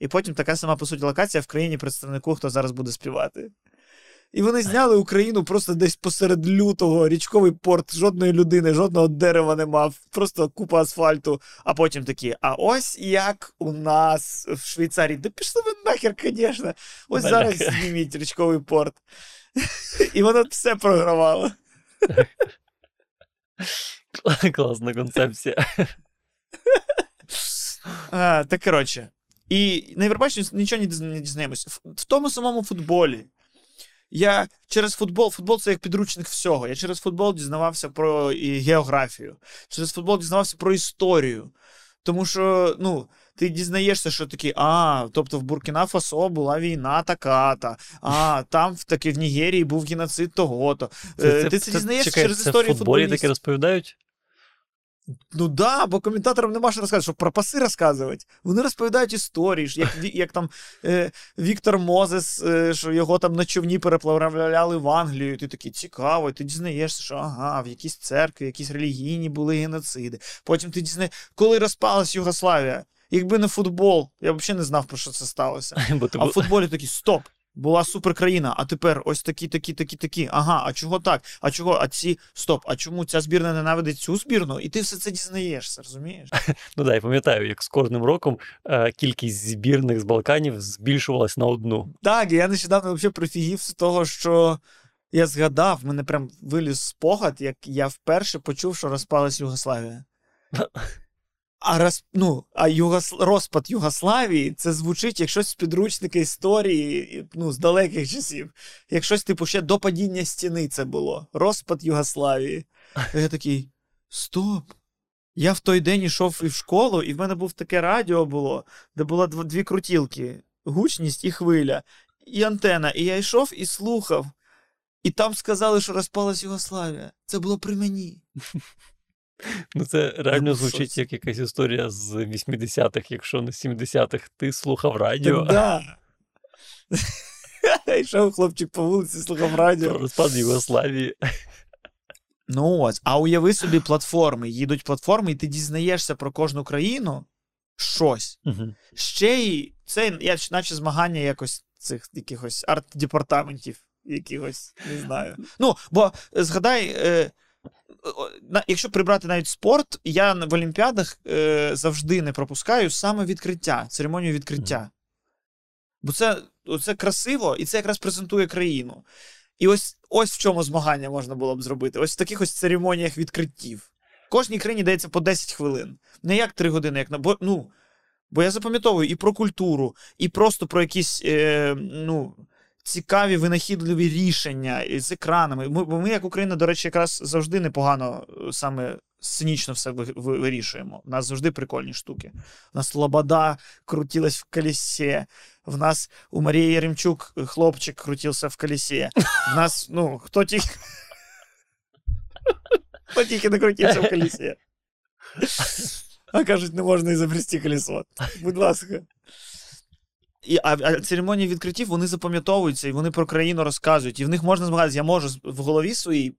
і потім така сама, по суті, локація в країні представнику, хто зараз буде співати. І вони зняли Україну просто десь посеред лютого, річковий порт, жодної людини, жодного дерева не мав, просто купа асфальту, а потім такі, а ось як у нас в Швейцарії, да пішли ви нахер, звісно, ось Баляка. Зараз зніміть річковий порт. І воно все програвало. Класна концепція. А, так, коротше. І на Євробаченні нічого не дізнаємось. В, в тому самому футболі. Я через футбол, футбол це як підручник всього. Я через футбол дізнавався про географію. Через футбол дізнавався про історію. Тому що, ну, ти дізнаєшся, що такі, а, тобто в Буркіна-Фасо була війна така-та, а, там в, таки, в Нігерії був геноцид того-то. Це, ти це, це дізнаєшся чекай, через це історію футболістів. Футболі таке розповідають? Ну да, бо коментаторам нема що розказувати, щоб про паси розказувати. Вони розповідають історії, як, як там е, Віктор Мозес, е, що його там на човні переплавляли в Англію, і ти такий, цікаво, і ти дізнаєшся, що ага, в якійсь церкві, якісь релігійні були геноциди. Потім ти дізнаєшся, коли розпалась Югославія, якби не футбол, я б взагалі не знав, про що це сталося. А в футболі такий, стоп, була суперкраїна, а тепер ось такі, такі, такі, такі. Ага, а чого так? А чого? А ці? Стоп, а чому ця збірна ненавидить цю збірну? І ти все це дізнаєшся, розумієш? Ну да, я пам'ятаю, як з кожним роком е, кількість збірних з Балканів збільшувалась на одну. Так, я нещодавно взагалі прифігів з того, що я згадав, мене прям виліз спогад, як я вперше почув, що розпалась Югославія. А, роз, ну, а Югос... розпад Югославії, це звучить як щось з підручника історії, ну, з далеких часів. Як щось, типу, ще до падіння стіни це було. Розпад Югославії. І я такий, стоп. Я в той день йшов і в школу, і в мене був таке радіо було, де було дві крутілки. Гучність і хвиля. І антена. І я йшов і слухав. І там сказали, що розпалась Югославія. Це було при мені. Ну, це реально звучить як якась історія з вісімдесятих, якщо не сімдесятих. Ти слухав радіо. Так, да. Йшов хлопчик по вулиці, слухав радіо. Про розпад Югославії. Ну ось, а уяви собі платформи. Їдуть платформи, і ти дізнаєшся про кожну країну щось. Угу. Ще й, це наче змагання якось цих якихось арт-департаментів. Якихось, не знаю. Ну, бо згадай... Якщо прибрати навіть спорт, я в Олімпіадах е, завжди не пропускаю саме відкриття, церемонію відкриття. Бо це, це красиво, і це якраз презентує країну. І ось, ось в чому змагання можна було б зробити. Ось в таких ось церемоніях відкриттів. Кожній країні дається по десять хвилин. Не як три години, як на... Бо, ну, бо я запам'ятовую і про культуру, і просто про якісь, е, ну... цікаві, винахідливі рішення з екранами. Ми, бо ми, як Україна, до речі, якраз завжди непогано саме сценічно все вирішуємо. У нас завжди прикольні штуки. У нас лобода крутилась в колесі. У нас у Марії Єремчук хлопчик крутився в колесі. У нас, ну, хто тільки... Хто тільки не крутився в колесі. А кажуть, не можна ізобрести колесо. Будь ласка. І, а, а церемонії відкриттів, вони запам'ятовуються, і вони про країну розказують. І в них можна змагатися. Я можу в голові своїй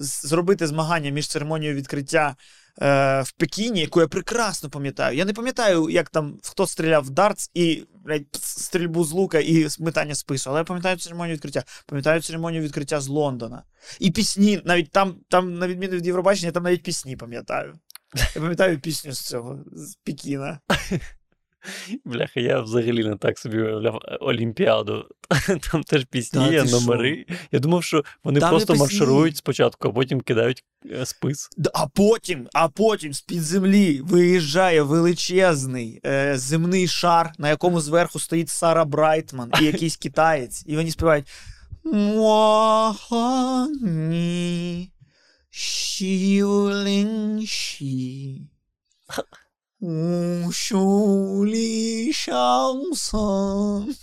зробити змагання між церемонією відкриття е, в Пекіні, яку я прекрасно пам'ятаю. Я не пам'ятаю, як там, хто стріляв в дартс, і блядь, стрільбу з лука, і метання спису. Але я пам'ятаю церемонію відкриття. Пам'ятаю церемонію відкриття з Лондона. І пісні, навіть там, там на відміну від Євробачення, я там навіть пісні пам'ятаю. Я пам'ятаю пісню з цього, з Пекіна. Бляха, я взагалі не так собі уявляв Олімпіаду. Там теж пісні, да, є, номери. Шо? Я думав, що вони там просто марширують спочатку, а потім кидають спис. А потім, а потім з-під землі виїжджає величезний е, земний шар, на якому зверху стоїть Сара Брайтман і якийсь китаєць. І вони співають «Муа-ха-ні, ші-ю-лін-ші». У шулі шансон.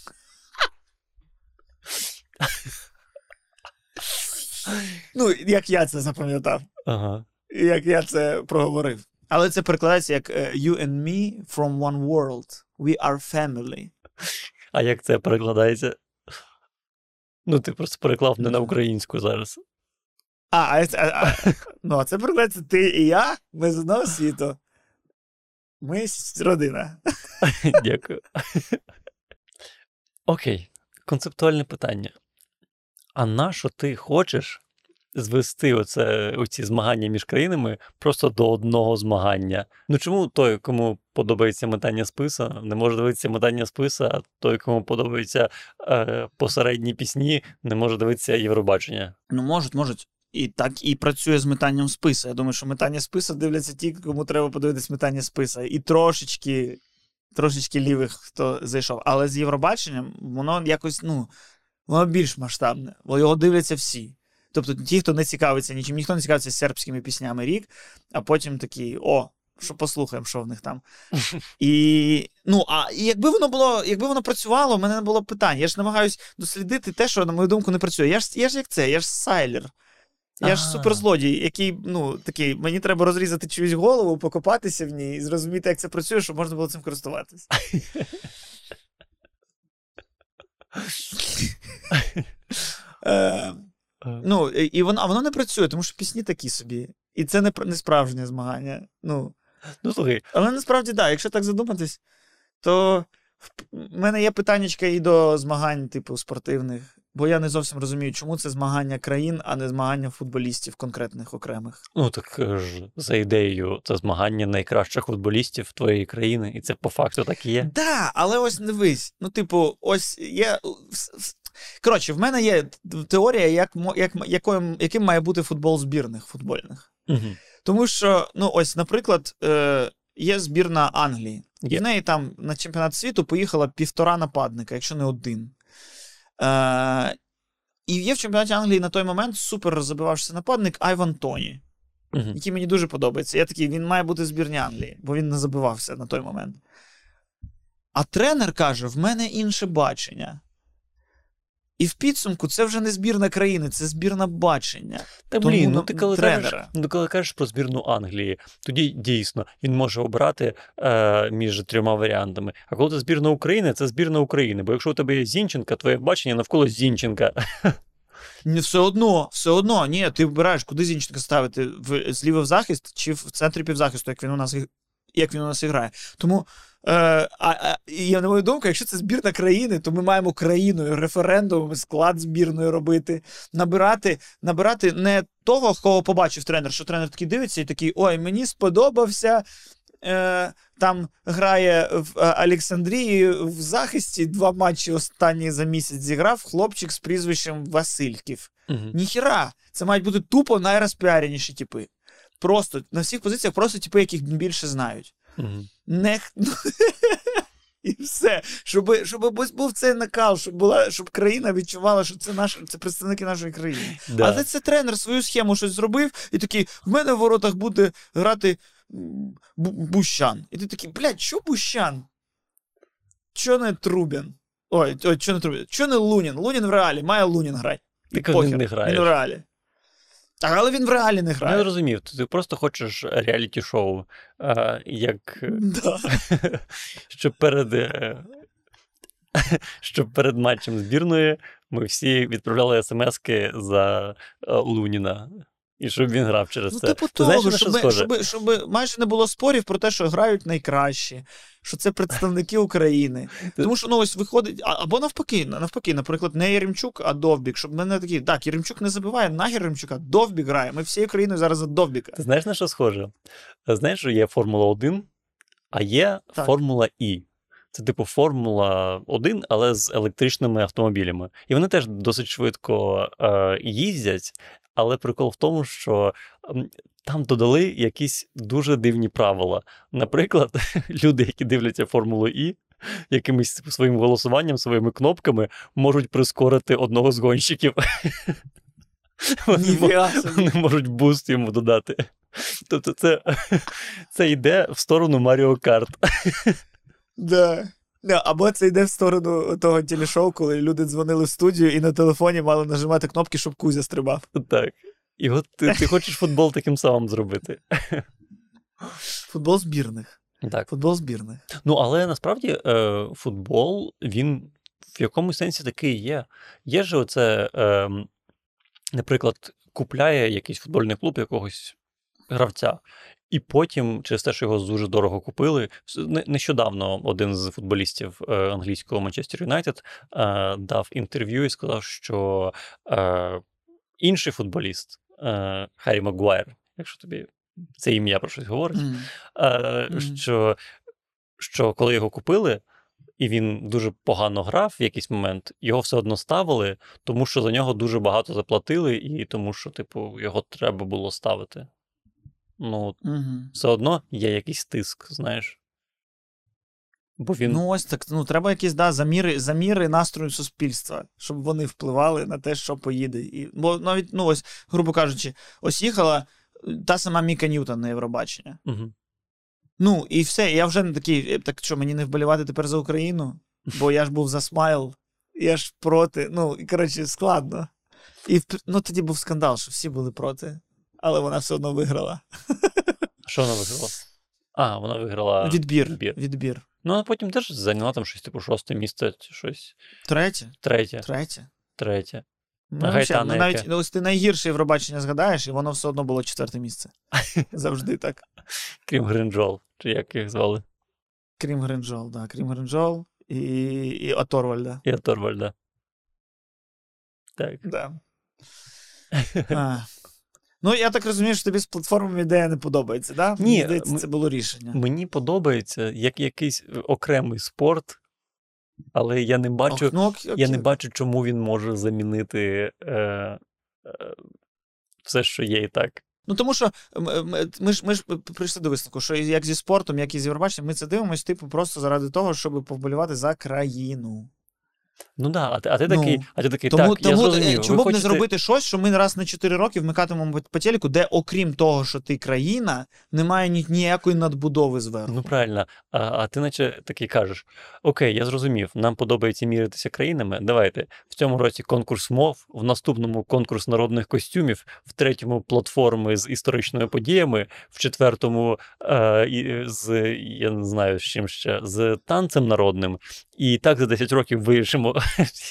Ну, як я це запам'ятав. Ага. Як я це проговорив. Але це перекладається як You and me from one world. We are family. А як це перекладається? Ну, ти просто переклав не на українську зараз. А, а, а, а ну, це перекладається ти і я, ми з одного світу. Ми родина. Дякую. Окей. Концептуальне питання. А на що ти хочеш звести оце, оці змагання між країнами просто до одного змагання? Ну чому той, кому подобається метання списа, не може дивитися метання списа, а той, кому подобаються е, посередні пісні, не може дивитися Євробачення? Ну можуть, можуть. І так і працює з метанням списа. Я думаю, що метання списа дивляться ті, кому треба подивитись метання списа. І трошечки, трошечки лівих, хто зайшов. Але з Євробаченням воно якось, ну, воно більш масштабне. Бо його дивляться всі. Тобто ті, хто не цікавиться нічим, ніхто не цікавиться сербськими піснями рік, а потім такі, о, що послухаємо, що в них там. І, ну, а і якби воно було, якби воно працювало, в мене не було питань. Я ж намагаюся дослідити те, що, на мою думку, не працює. Я ж, я ж як це, я ж сайлер. Я ага. ж суперзлодій, який, ну, такий, мені треба розрізати чиюсь голову, покопатися в ній і зрозуміти, як це працює, щоб можна було цим користуватися. Ну, і воно не працює, тому що пісні такі собі. І це не справжнє змагання. Ну, слухай. Але насправді, так, якщо так задуматись, то в мене є питаннячка і до змагань, типу, спортивних. Бо я не зовсім розумію, чому це змагання країн, а не змагання футболістів конкретних окремих. Ну так ж, за ідеєю, це змагання найкращих футболістів твоєї країни, і це по факту так і є. Так, да, але ось дивись, ну типу, ось є... Коротше, в мене є теорія, як, як, якою, яким має бути футбол збірних футбольних. Угу. Тому що, ну ось, наприклад, е, є збірна Англії. Є. В неї там на чемпіонат світу поїхала півтора нападника, якщо не один. Е, і є в чемпіонаті Англії на той момент супер розбивавшися нападник Айван Тоні, uh-huh. який мені дуже подобається. Я такий, він має бути в збірні Англії, бо він не забивався на той момент. А тренер каже, в мене інше бачення. І в підсумку це вже не збірна країни, це збірна бачення. Та блін, ну ти коли кажеш, ну, коли кажеш про збірну Англії, тоді дійсно він може обрати е, між трьома варіантами. А коли це збірна України, це збірна України. Бо якщо у тебе є Зінченка, твоє бачення навколо Зінченка. Не, все одно, все одно. Ні, ти вибираєш, куди Зінченка ставити, в, зліва в захист чи в центрі півзахисту, як він у нас, як він у нас грає. Тому... Е, а, а, на мою думку, якщо це збірна країни, то ми маємо країною, референдумом, склад збірної робити, набирати, набирати не того, кого побачив тренер, що тренер такий дивиться і такий, ой, мені сподобався е, там грає в Олександрії в захисті, два матчі останні за місяць зіграв хлопчик з прізвищем Васильків. Угу. Ніхіра! Це мають бути тупо найрозпіареніші типи. Просто, на всіх позиціях просто типи, яких більше знають. Угу. Не... І все. Щоб, щоб був цей накал, щоб, була, щоб країна відчувала, що це, наш, це представники нашої країни. Да. Але це тренер свою схему щось зробив, і такий, в мене в воротах буде грати Бущан. І ти такий, блядь, що Бущан? Чо не Трубін? Ой, ой, чо не Трубін? Чо не Лунін? Лунін в реалі, має Лунін грати. Так він не грає. Він в реалі. Але він в реалі не грає. Я зрозумів. Ти просто хочеш реаліті-шоу, а, як... Да. Щоб перед... Щоб перед матчем збірної ми всі відправляли смски за Луніна. І щоб він грав через ну, це. Типу того, знаєш, щоб, щоб, щоб, щоб майже не було спорів про те, що грають найкращі, що це представники України. Тому що, ну, ось виходить, або навпаки, навпаки, наприклад, не Єремчук, а Довбік, щоб мене такі, так, Єремчук не забиває, нахер Єремчука, Довбік грає, ми всією країною зараз за Довбіка. Ти знаєш, на що схоже? Знаєш, що є Формула один, а є так. Формула І. Це типу Формула один, але з електричними автомобілями. І вони теж досить швидко е, їздять, але прикол в тому, що там додали якісь дуже дивні правила. Наприклад, люди, які дивляться Формулу І, якимось своїм голосуванням, своїми кнопками, можуть прискорити одного з гонщиків. Вони, вони можуть буст йому додати. Тобто це, це йде в сторону Маріо Карт. Да. Або це йде в сторону того телешоу, коли люди дзвонили в студію і на телефоні мали нажимати кнопки, щоб Кузя стрибав. Так. І от ти, ти хочеш футбол таким самим зробити. Футбол збірних. Так. Футбол збірних. Ну, але насправді футбол, він в якомусь сенсі такий є. Є ж оце, наприклад, купляє якийсь футбольний клуб якогось гравця. І потім, через те, що його дуже дорого купили, нещодавно один з футболістів англійського Манчестер Юнайтед дав інтерв'ю і сказав, що інший футболіст, Харі Магуайр, якщо тобі це ім'я про щось говорить, mm. що, що коли його купили, і він дуже погано грав в якийсь момент, його все одно ставили, тому що за нього дуже багато заплатили, і тому що, типу, його треба було ставити. Ну, угу. Все одно є якийсь тиск, знаєш. Бо він... Ну, ось так, ну, треба якісь, да, заміри, заміри настрою суспільства, щоб вони впливали на те, що поїде. І, бо навіть, ну, ось, грубо кажучи, ось їхала та сама Міка Ньютон на Євробачення. Угу. Ну, і все, я вже не такий, так що, мені не вболівати тепер за Україну? Бо я ж був за смайл, я ж проти, ну, і, коротше, складно. І, ну, тоді був скандал, що всі були проти. Але вона все одно виграла. Що вона виграла? А, вона виграла... Відбір. Відбір. Відбір. Ну, а потім теж зайняла там щось, типу, шосте місце, щось... Третє. Третє. Третє. Третє. Ну, Гайтана, ну, навіть, ну, ось ти найгірше Євробачення згадаєш, і воно все одно було четверте місце. Завжди так. Крім Гринджол, чи як їх звали? Крім Гринджол, так. Да. Крім Гринджол і... і Оторвальда. І Оторвальда. Так. Так. Да. Ну, я так розумію, що тобі з платформами ідея не подобається, так? Да? Мені здається, м- це було рішення. Мені подобається як якийсь окремий спорт, але я не бачу, Ох, ну, ок, ок, я ок. не бачу, чому він може замінити е- е- все, що є і так. Ну, тому що ми ж, ми ж прийшли до висновку, що як зі спортом, як і з Євробаченням, ми це дивимось, типу, просто заради того, щоб повболівати за країну. Ну да, а ти такий, ну, а ти такий тому, так, тому, я зрозумів. Чому б не зробити щось, що ми раз на чотири роки вмикатимемо по телеку, де окрім того, що ти країна, немає ніякої надбудови зверху. Ну правильно, а, а ти наче такий кажеш, окей, я зрозумів, нам подобається міритися країнами, давайте, в цьому році конкурс мов, в наступному конкурс народних костюмів, в третьому платформи з історичними подіями, в четвертому е, з, я не знаю, з чим ще, з танцем народним, і так за десять років вирішимо,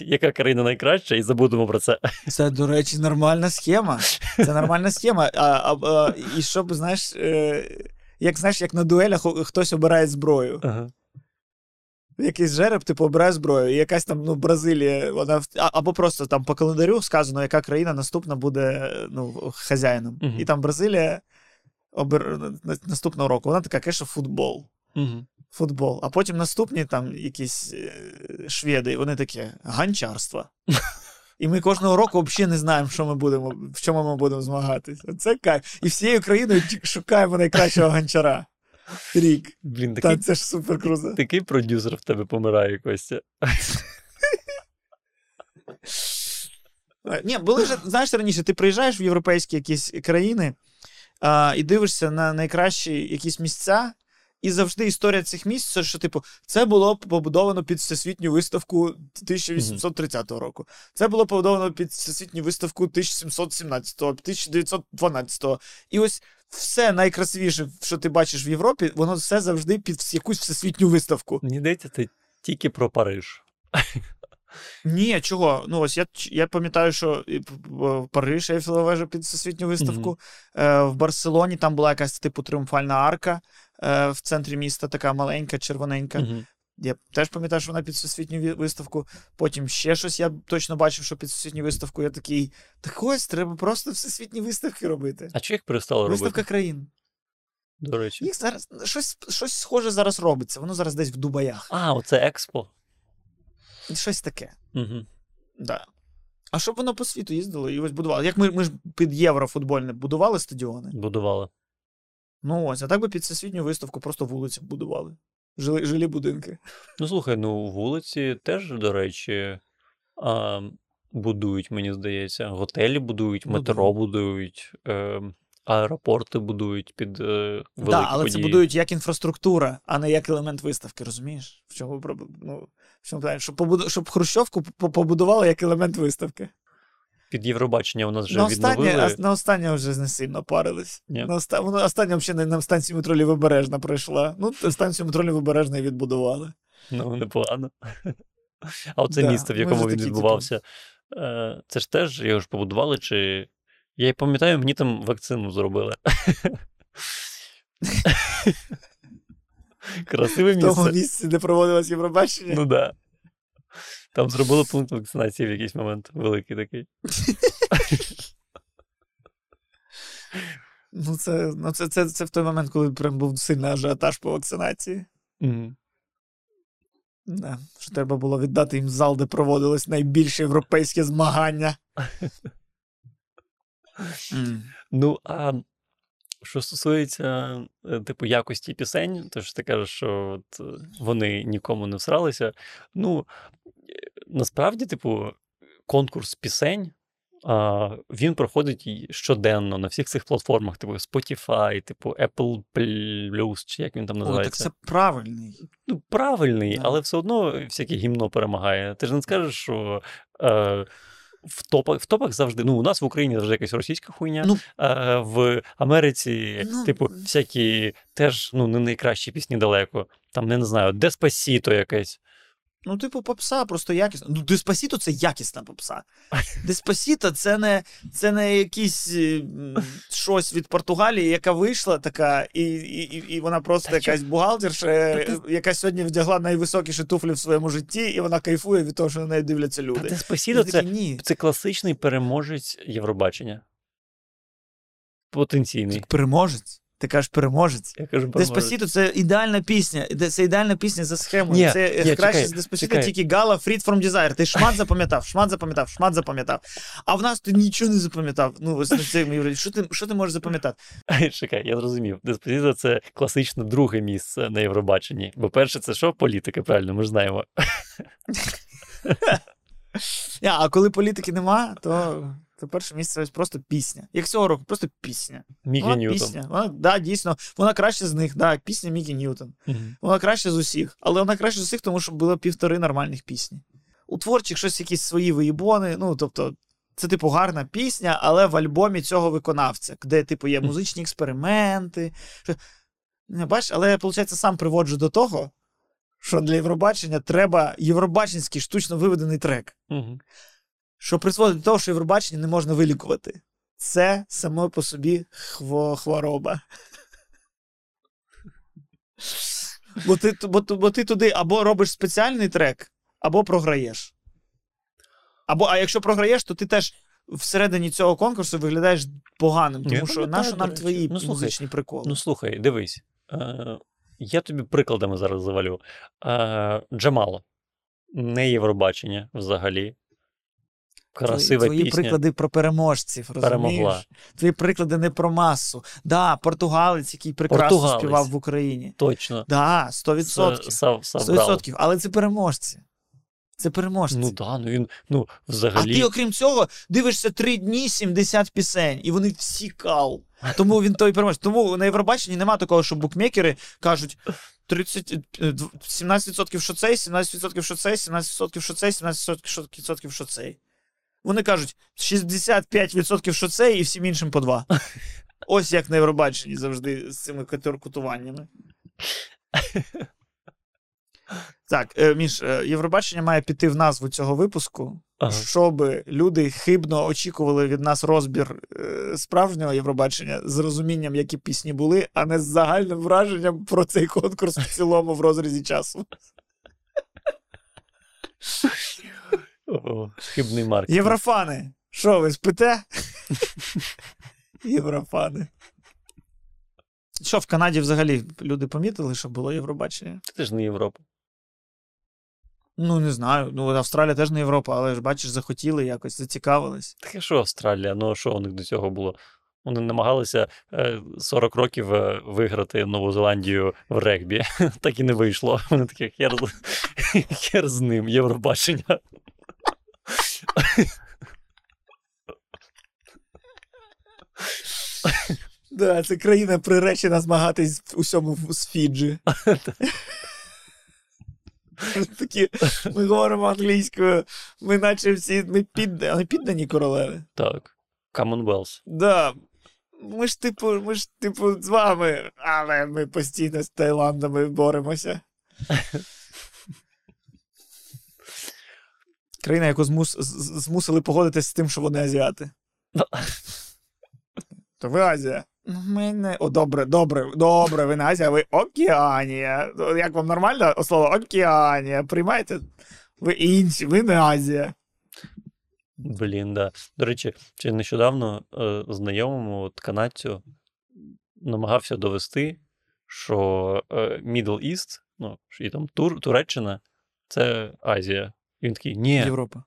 яка країна найкраща, і забудемо про це. Це, до речі, нормальна схема. Це нормальна схема. А, а, а, і щоб, знаєш, як, знаєш, як на дуелях хтось обирає зброю. Ага. Якийсь жереб, типу, обирає зброю. І якась там, ну, Бразилія, вона, або просто там по календарю сказано, яка країна наступна буде, ну, хазяїном. Угу. І там Бразилія обер... наступного року. Вона така, каже, футбол. Угу. Футбол. А потім наступні там якісь шведи, вони такі, гончарство. І ми кожного року взагалі не знаємо, що ми будемо, в чому ми будемо змагатися. Це кайф. І всією країною шукаємо найкращого гончара. Рік. Блін, такий, та це ж супер круто. Такий продюсер в тебе помирає, Костя. Ні, були ж, знаєш, раніше, ти приїжджаєш в європейські якісь країни а, і дивишся на найкращі якісь місця, і завжди історія цих місць, що, типу, це було побудовано під всесвітню виставку тисяча вісімсот тридцятого року. Це було побудовано під всесвітню виставку тисяча сімсот сімнадцятого, тисяча дев'ятсот дванадцятого. І ось все найкрасивіше, що ти бачиш в Європі, воно все завжди під якусь всесвітню виставку. Мені здається, це тільки про Париж. Ні, чого? Ну, ось я, я пам'ятаю, що в Париж Ейфелева вежа під всесвітню виставку, е, в Барселоні там була якась типу тріумфальна арка е, в центрі міста, така маленька, червоненька. Uh-huh. Я теж пам'ятаю, що вона під всесвітню виставку. Потім ще щось я точно бачив, що під всесвітню виставку. Я такий, так ось, треба просто всесвітні виставки робити. А чи їх перестало робити? Виставка країн. До речі. Їх зараз, щось, щось схоже зараз робиться, воно зараз десь в Дубаях. А, оце Експо. Щось таке. Угу. Да. А щоб воно по світу їздило і ось будувало. Як ми, ми ж під єврофутбольне будували стадіони? Будували. Ну ось, а так би під всесвітню виставку просто вулиці будували. Жили, жилі будинки. Ну слухай, ну вулиці теж, до речі, а, будують, мені здається. Готелі будують, метро будують, е, аеропорти будують під е, великі події. Да, так, але події. Це будують як інфраструктура, а не як елемент виставки, розумієш? В чому проблема? Ну... Щоб, побуду... Щоб Хрущовку побудували як елемент виставки. Під Євробачення у нас вже на останнє, відновили. На останнє вже не сильно парились. На оста... Останнє взагалі на станцію метро Лівобережна пройшла. Ну, станцію метро Лівобережна і відбудували. Ну, непогано. А оце да, місце, в якому він відбувався, типу... це ж теж його ж побудували? Чи... Я пам'ятаю, мені там вакцину зробили. Красиве місце. В тому місці, де проводилось Євробачення? Ну, так. Да. Там зробили пункт вакцинації в якийсь момент. Великий такий. Ну, це, ну це, це, це в той момент, коли прям був сильний ажіотаж по вакцинації. Mm-hmm. Да. Що треба було віддати їм зал, де проводилось найбільше європейське змагання. Mm. Ну, а... Що стосується, типу, якості пісень, то ж ти кажеш, що от вони нікому не всралися. Ну, насправді, типу, конкурс пісень, а, він проходить щоденно на всіх цих платформах, типу Spotify, типу Apple Plus, чи як він там називається. О, так це правильний. Ну, правильний, да. Але все одно всяке гімно перемагає. Ти ж не скажеш, що... А, В топах, в топах завжди, ну, у нас в Україні завжди якась російська хуйня, ну, а, в Америці, ну, типу, всякі теж, ну, не найкращі пісні далеко. Там, не знаю, Деспасіто якесь. Ну, типу, попса просто якісна. Ну, Деспасіто – це якісна попса. Деспасіто – це не, це не якісь щось від Португалії, яка вийшла така, і, і, і вона просто та якась бухгалтерша, ти... яка сьогодні вдягла найвисокіші туфлі в своєму житті, і вона кайфує від того, що на неї дивляться люди. Та Деспасіто – це, це класичний переможець Євробачення. Потенційний. Так переможець? Ти кажеш переможець. Деспасіто це ідеальна пісня. Це ідеальна пісня за схемою. Ні, це ні, краще з Деспасіто тільки Гала, Freed from Desire. Ти шмат запам'ятав, шмат запам'ятав, шмат запам'ятав. А в нас ти нічого не запам'ятав. Ну, ось це, що ти, що ти можеш запам'ятати? Чекай, я зрозумів. Деспасіто це класично друге місце на Євробаченні. Бо перше це що? Політики, правильно, ми ж знаємо. А коли політики нема, то... Це перше місце, ось просто пісня. Як цього року, просто пісня. Міка Ньютон. Пісня. Вона, да, дійсно, вона краще з них, да, пісня Міки Ньютон. Uh-huh. Вона краще з усіх. Але вона краще з усіх, тому що було півтори нормальних пісні. У творчих щось якісь свої виїбони, ну, тобто, це, типу, гарна пісня, але в альбомі цього виконавця, де, типу, є музичні експерименти. Що... Не, бачиш, але я, виходить, сам приводжу до того, що для Євробачення треба євробаченський штучно виведений трек. Uh-huh. Що призводить до того, що Євробачення не можна вилікувати. Це само по собі хво- хвороба. Бо ти, бо, бо ти туди або робиш спеціальний трек, або програєш. Або, а якщо програєш, то ти теж всередині цього конкурсу виглядаєш поганим, тому я що нащо нам твої ну, слухай, музичні приколи? Ну, слухай, дивись. Е, я тобі прикладами зараз завалю. Е, Джамала. Не Євробачення взагалі. Красива твої, твої пісня. Твої приклади про переможців, розумієш? Перемогла. Твої приклади не про масу. Так, да, португалець, який прекрасно португалець. співав в Україні. Точно. Так, да, сто відсотків. сто відсотків. Але це переможці. Це переможці. Ну да, ну він, ну, взагалі. А ти, окрім цього, дивишся три дні сімдесят пісень, і вони всі кал. Тому він той переможець. Тому на Євробаченні нема такого, що букмекери кажуть тридцять сімнадцять відсотків що цей, сімнадцять відсотків що цей, сімнадцять відсотків що цей, сімнадцять відсотків що цей. Вони кажуть шістдесят п'ять відсотків що цей, і всім іншим по два. Ось як на Євробаченні завжди з цими катуркутуваннями. Так, Міш, Євробачення має піти в назву цього випуску, ага. щоб люди хибно очікували від нас розбір справжнього Євробачення з розумінням, які пісні були, а не з загальним враженням про цей конкурс в цілому в розрізі часу. О, хибний маркетинг. Єврофани, що ви спите? Єврофани. Що, в Канаді взагалі люди помітили, що було Євробачення? Це ж не Європа. Ну, не знаю. Ну, Австралія теж не Європа, але ж, бачиш, захотіли якось, зацікавились. Так, що Австралія? Ну, що у них до цього було? Вони намагалися сорок років виграти Нову Зеландію в регбі. Так і не вийшло. Вони такі, хер, хер з ним, Євробачення. Да, це країна приречена змагатись усьому з Фіджі. Такі, ми говоримо англійською, ми наче всі, ми піддані, піддані королеви. Так, Commonwealth. Да, ми ж, типу, ми ж типу з вами, але ми постійно з Таїландами боремося. Країна, яку змус, змусили погодитись з тим, що вони азіати. То ви Азія. Ми не... О, добре, добре, добре, ви не Азія, ви Океанія. Як вам нормально слово Океанія? Приймаєте? Ви інші, ви не Азія. Блін, да. До речі, чи нещодавно е, знайомому от, канадцю намагався довести, що е, Middle East, ну, і там Тур, Туреччина, це Азія. І він такий, ні. Європа.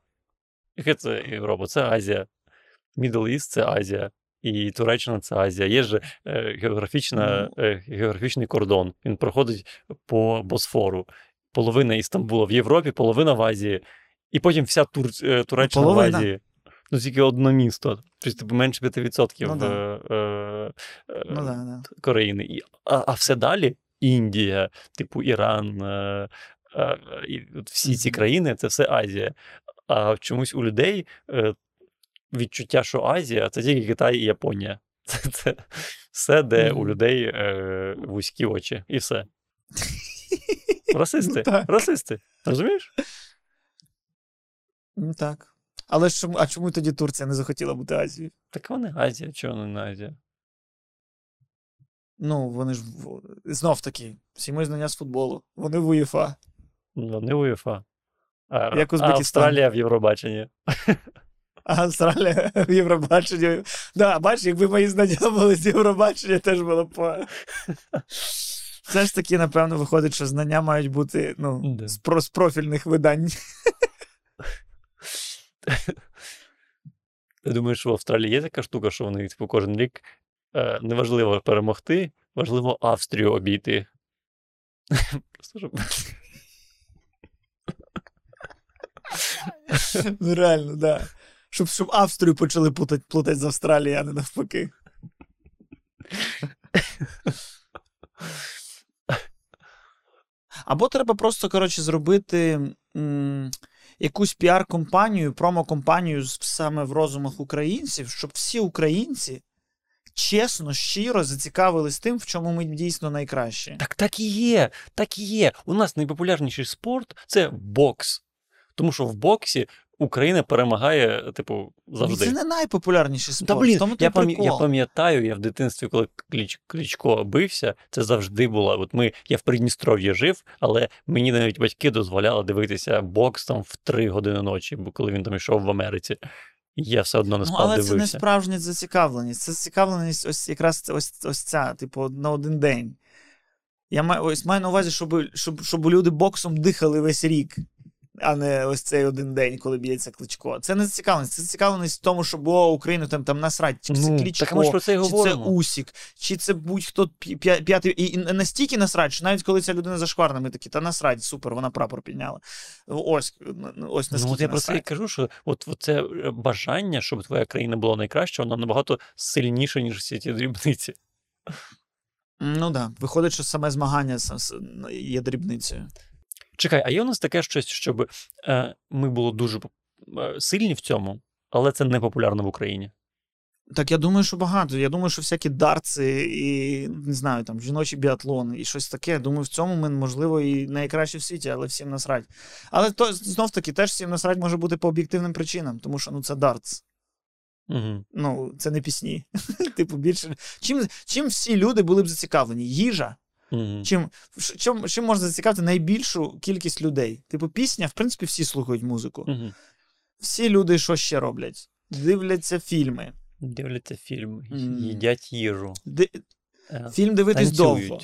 Яка це Європа? Це Азія. Middle East – це Азія. І Туреччина – це Азія. Є ж е, географічна, е, географічний кордон. Він проходить по Босфору. Половина Істамбула в Європі, половина в Азії. І потім вся Тур, е, Туреччина половина. в Азії. Ну, тільки одне місто. Тобто менше п'ять відсотків ну, да. е, е, ну, да, да. країни. І, а, а все далі – Індія, типу Іран. Е, е, і всі ці країни – це все Азія. А чомусь у людей е, відчуття, що Азія, це тільки Китай і Японія. Це, це все, де у людей е, вузькі очі. І все. Расисти. Ну, Расисти. Розумієш? Ну так. Але ж, а чому тоді Турція не захотіла бути Азією? Так вона Азія. Чого вона не Азія? Ну, вони ж знов таки. Всі мої знання з футболу. Вони в УЄФА. Вони в УЄФА. А, Як Узбекистан. А Австралія в Євробаченні. А Австралія в Євробаченні. Так, да, бачиш, якби мої знання були з Євробачення, теж було б по... Все ж таки, напевно, виходить, що знання мають бути ну, да. з, про, з профільних видань. Ти думаєш, що в Австралії є така штука, що вони типу, кожен рік е, неважливо перемогти, важливо Австрію обійти. Просто, щоб... Ну, реально, так. Да. Щоб, щоб Австрію почали плутати, плутати з Австралії, а не навпаки. Або треба просто, коротше, зробити м, якусь піар-компанію, промо-компанію саме в розумах українців, щоб всі українці чесно, щиро зацікавились тим, в чому ми дійсно найкращі. Так так і є, так і є. У нас найпопулярніший спорт – це бокс. Тому що в боксі Україна перемагає, типу, завжди. Це не найпопулярніший спорт. Та, блін, тому я, пам'я, я пам'ятаю, я в дитинстві, коли Кліч, Клічко бився, це завжди було. От ми, я в Придністров'ї жив, але мені навіть батьки дозволяли дивитися бокс там в три години ночі, коли він там йшов в Америці. І я все одно не спав, ну, але дивився. Але це не справжня зацікавленість. Це зацікавленість ось якраз ось, ось ця, типу, на один день. Я маю, ось, маю на увазі, щоб, щоб, щоб люди боксом дихали весь рік, а не ось цей один день, коли б'ється Кличко. Це не зацікавленість. Це зацікавленість в тому, що було Україну там, там насрать. Чи це Кличко, ну, це чи це Усик, чи це будь-хто п'ятий. І настільки насрать, що навіть коли ця людина за шкварнами такі, та насрать, супер, вона прапор підняла. Ось, ось наскільки, ну, от я насрать. Про це і кажу, що от, от це бажання, щоб твоя країна була найкраща, воно набагато сильніше, ніж всі ті дрібниці. Ну так, виходить, що саме змагання є дрібницею. Чекай, а є у нас таке щось, щоб е, ми були дуже е, сильні в цьому, але це не популярно в Україні? Так, я думаю, що багато. Я думаю, що всякі дарці і, не знаю, там, жіночий біатлон і щось таке. Думаю, в цьому ми, можливо, і найкраще в світі, але всім насрать. Але то, знов-таки, теж всім насрать може бути по об'єктивним причинам, тому що, ну, це дартс. Угу. Ну, це не пісні. Типу, більше... Чим, чим всі люди були б зацікавлені? Їжа? Mm-hmm. Чим, чим, чим можна зацікавити найбільшу кількість людей? Типу, пісня, в принципі, всі слухають музику. Mm-hmm. Всі люди що ще роблять? Дивляться фільми. Дивляться фільми, mm-hmm. їдять їжу. Ди... Uh, Фільм дивитись танцюють. Довго.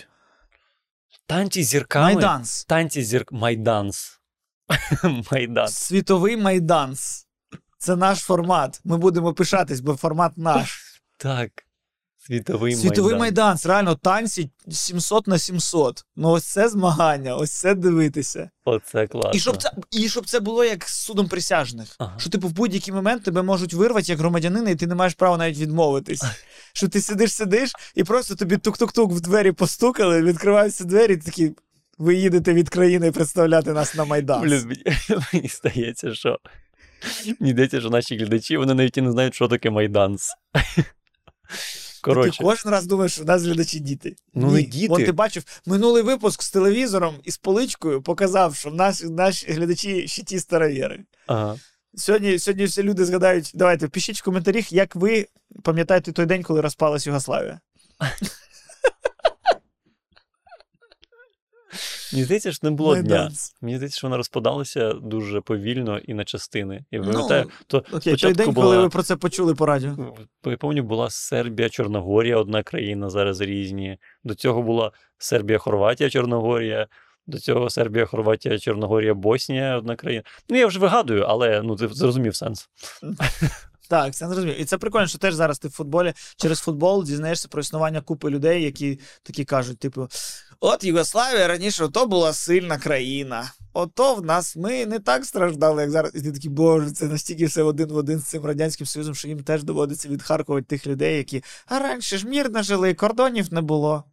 Танці з зірками? Майданс. Танці з зірками. Майданс. Майданс. Світовий майданс. Це наш формат. Ми будемо пишатись, бо формат наш. Так. Світовий, Світовий майдан. майданс, реально, танці сімсот на сімсот. Ну ось це змагання, ось це дивитися. Оце класно. І щоб це, і щоб це було як з судом присяжних. Ага. Що, типу, в будь-який момент тебе можуть вирвати як громадянина, і ти не маєш права навіть відмовитись. Що ти сидиш-сидиш, і просто тобі тук-тук-тук в двері постукали, відкриваються двері, і такі, ви їдете від країни представляти нас на майданс. Блін, мені здається, що... Мені здається, що наші глядачі, вони навіть і не знають, що таке майданс. Короче. Ти кожен раз думаєш, що у нас глядачі діти. Ну, не діти. От ти бачив, минулий випуск з телевізором і з поличкою показав, що в нас, наші глядачі ще ті старовіри. Ага. Сьогодні, сьогодні всі люди згадають, давайте, пишіть в коментарях, як ви пам'ятаєте той день, коли розпалась Югославія. Мені здається, що не було дня. Мені здається, що вона розпадалася дуже повільно і на частини. Я пам'ятаю, то окей, той день, була... коли ви про це почули по радіо. Я пам'ятаю, була Сербія, Чорногорія, одна країна, зараз різні. До цього була Сербія, Хорватія, Чорногорія. До цього Сербія, Хорватія, Чорногорія, Боснія, одна країна. Ну, я вже вигадую, але ну, ти зрозумів сенс. Так, це не розумію. І це прикольно, що теж зараз ти в футболі, через футбол дізнаєшся про існування купи людей, які такі кажуть, типу, от Югославія раніше, ото була сильна країна, ото в нас ми не так страждали, як зараз. І ти такий, боже, це настільки все один в один з цим Радянським Союзом, що їм теж доводиться відхаркувати тих людей, які, а раніше ж мирно жили, кордонів не було.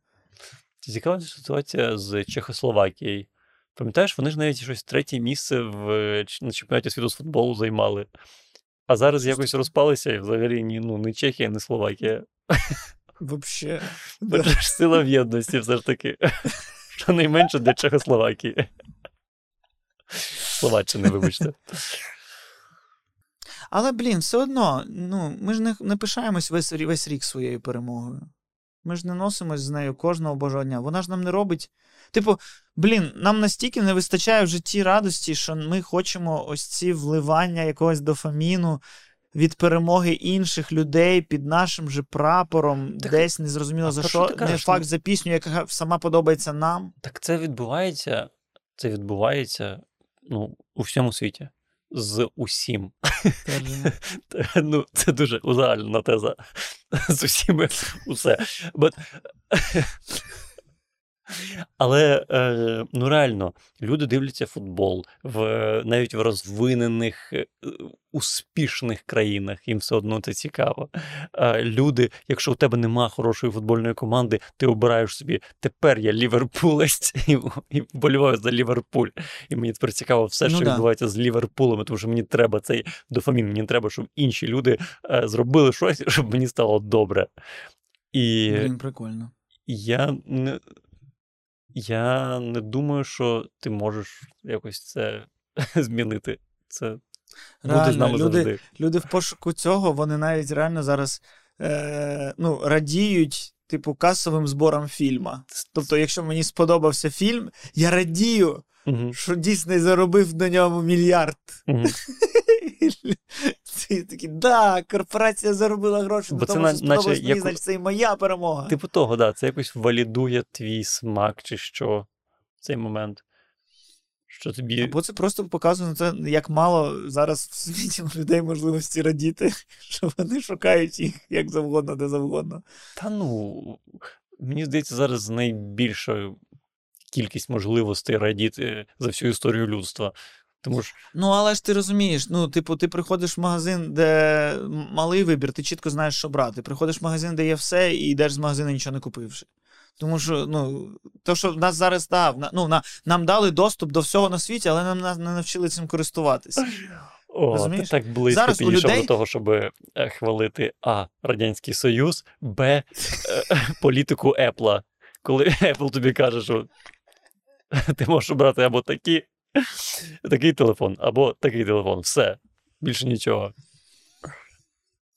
Цікава ситуація з Чехословакією. Пам'ятаєш, вони ж навіть щось третє місце в, на чемпіонаті світу з футболу займали. А зараз якось розпалися, і взагалі ні, ну, не Чехія, не Словакія. Взагалі. Да. Сила в єдності все ж таки. Що найменше для Чехословакії. Словаччини, вибачте. Але, блін, все одно, ну, ми ж не, не пишаємось весь, весь рік своєю перемогою. Ми ж не носимось з нею кожного божого дня. Вона ж нам не робить... Типу, блін, нам настільки не вистачає в житті радості, що ми хочемо ось ці вливання якогось дофаміну від перемоги інших людей під нашим же прапором, так, десь незрозуміло за що, не факт за пісню, яка сама подобається нам. Так це відбувається, це відбувається, ну, у всьому світі. З усім. Ну, це дуже узагальна теза. З усіми усе. But... Але, ну, реально, люди дивляться футбол в, навіть в розвинених, успішних країнах. Їм все одно це цікаво. Люди, якщо у тебе нема хорошої футбольної команди, ти обираєш собі, тепер я ліверпулець і, і болюваю за Ліверпуль. І мені тепер цікаво все, ну, що да. відбувається з Ліверпулем, тому що мені треба цей дофамін, мені треба, щоб інші люди зробили щось, щоб мені стало добре. І... Блін, прикольно. Я... Я не думаю, що ти можеш якось це змінити. Це реально, буде з нами люди, завжди. Люди в пошуку цього, вони навіть реально зараз е, ну, радіють, типу, касовим зборам фільма. Тобто, якщо мені сподобався фільм, я радію, угу. що Дісней заробив на ньому мільярд. Угу. Ти такий, да, корпорація заробила гроші, бо на тому, що сподобалось мені, як... значить, це і моя перемога. Типу того, да, це якось валідує твій смак чи що в цей момент. Що тобі... Або це просто показує, як мало зараз в світі людей можливості радіти, що вони шукають їх як завгодно, де завгодно. Та ну, мені здається, зараз найбільша кількість можливостей радіти за всю історію людства. Тому ж... Ну, але ж ти розумієш, ну, типу, ти приходиш в магазин, де малий вибір, ти чітко знаєш, що брати. Приходиш в магазин, де є все, і йдеш з магазину, нічого не купивши. Тому що, ну, то, що нас зараз дав, ну, на, нам дали доступ до всього на світі, але нам на, не навчили цим користуватися. О, розумієш? Ти так близько зараз підійшов людей... до того, щоб хвалити а. Радянський Союз, б. Політику Apple. Коли Apple тобі каже, що ти можеш брати або такі, такий телефон, або такий телефон. Все. Більше нічого.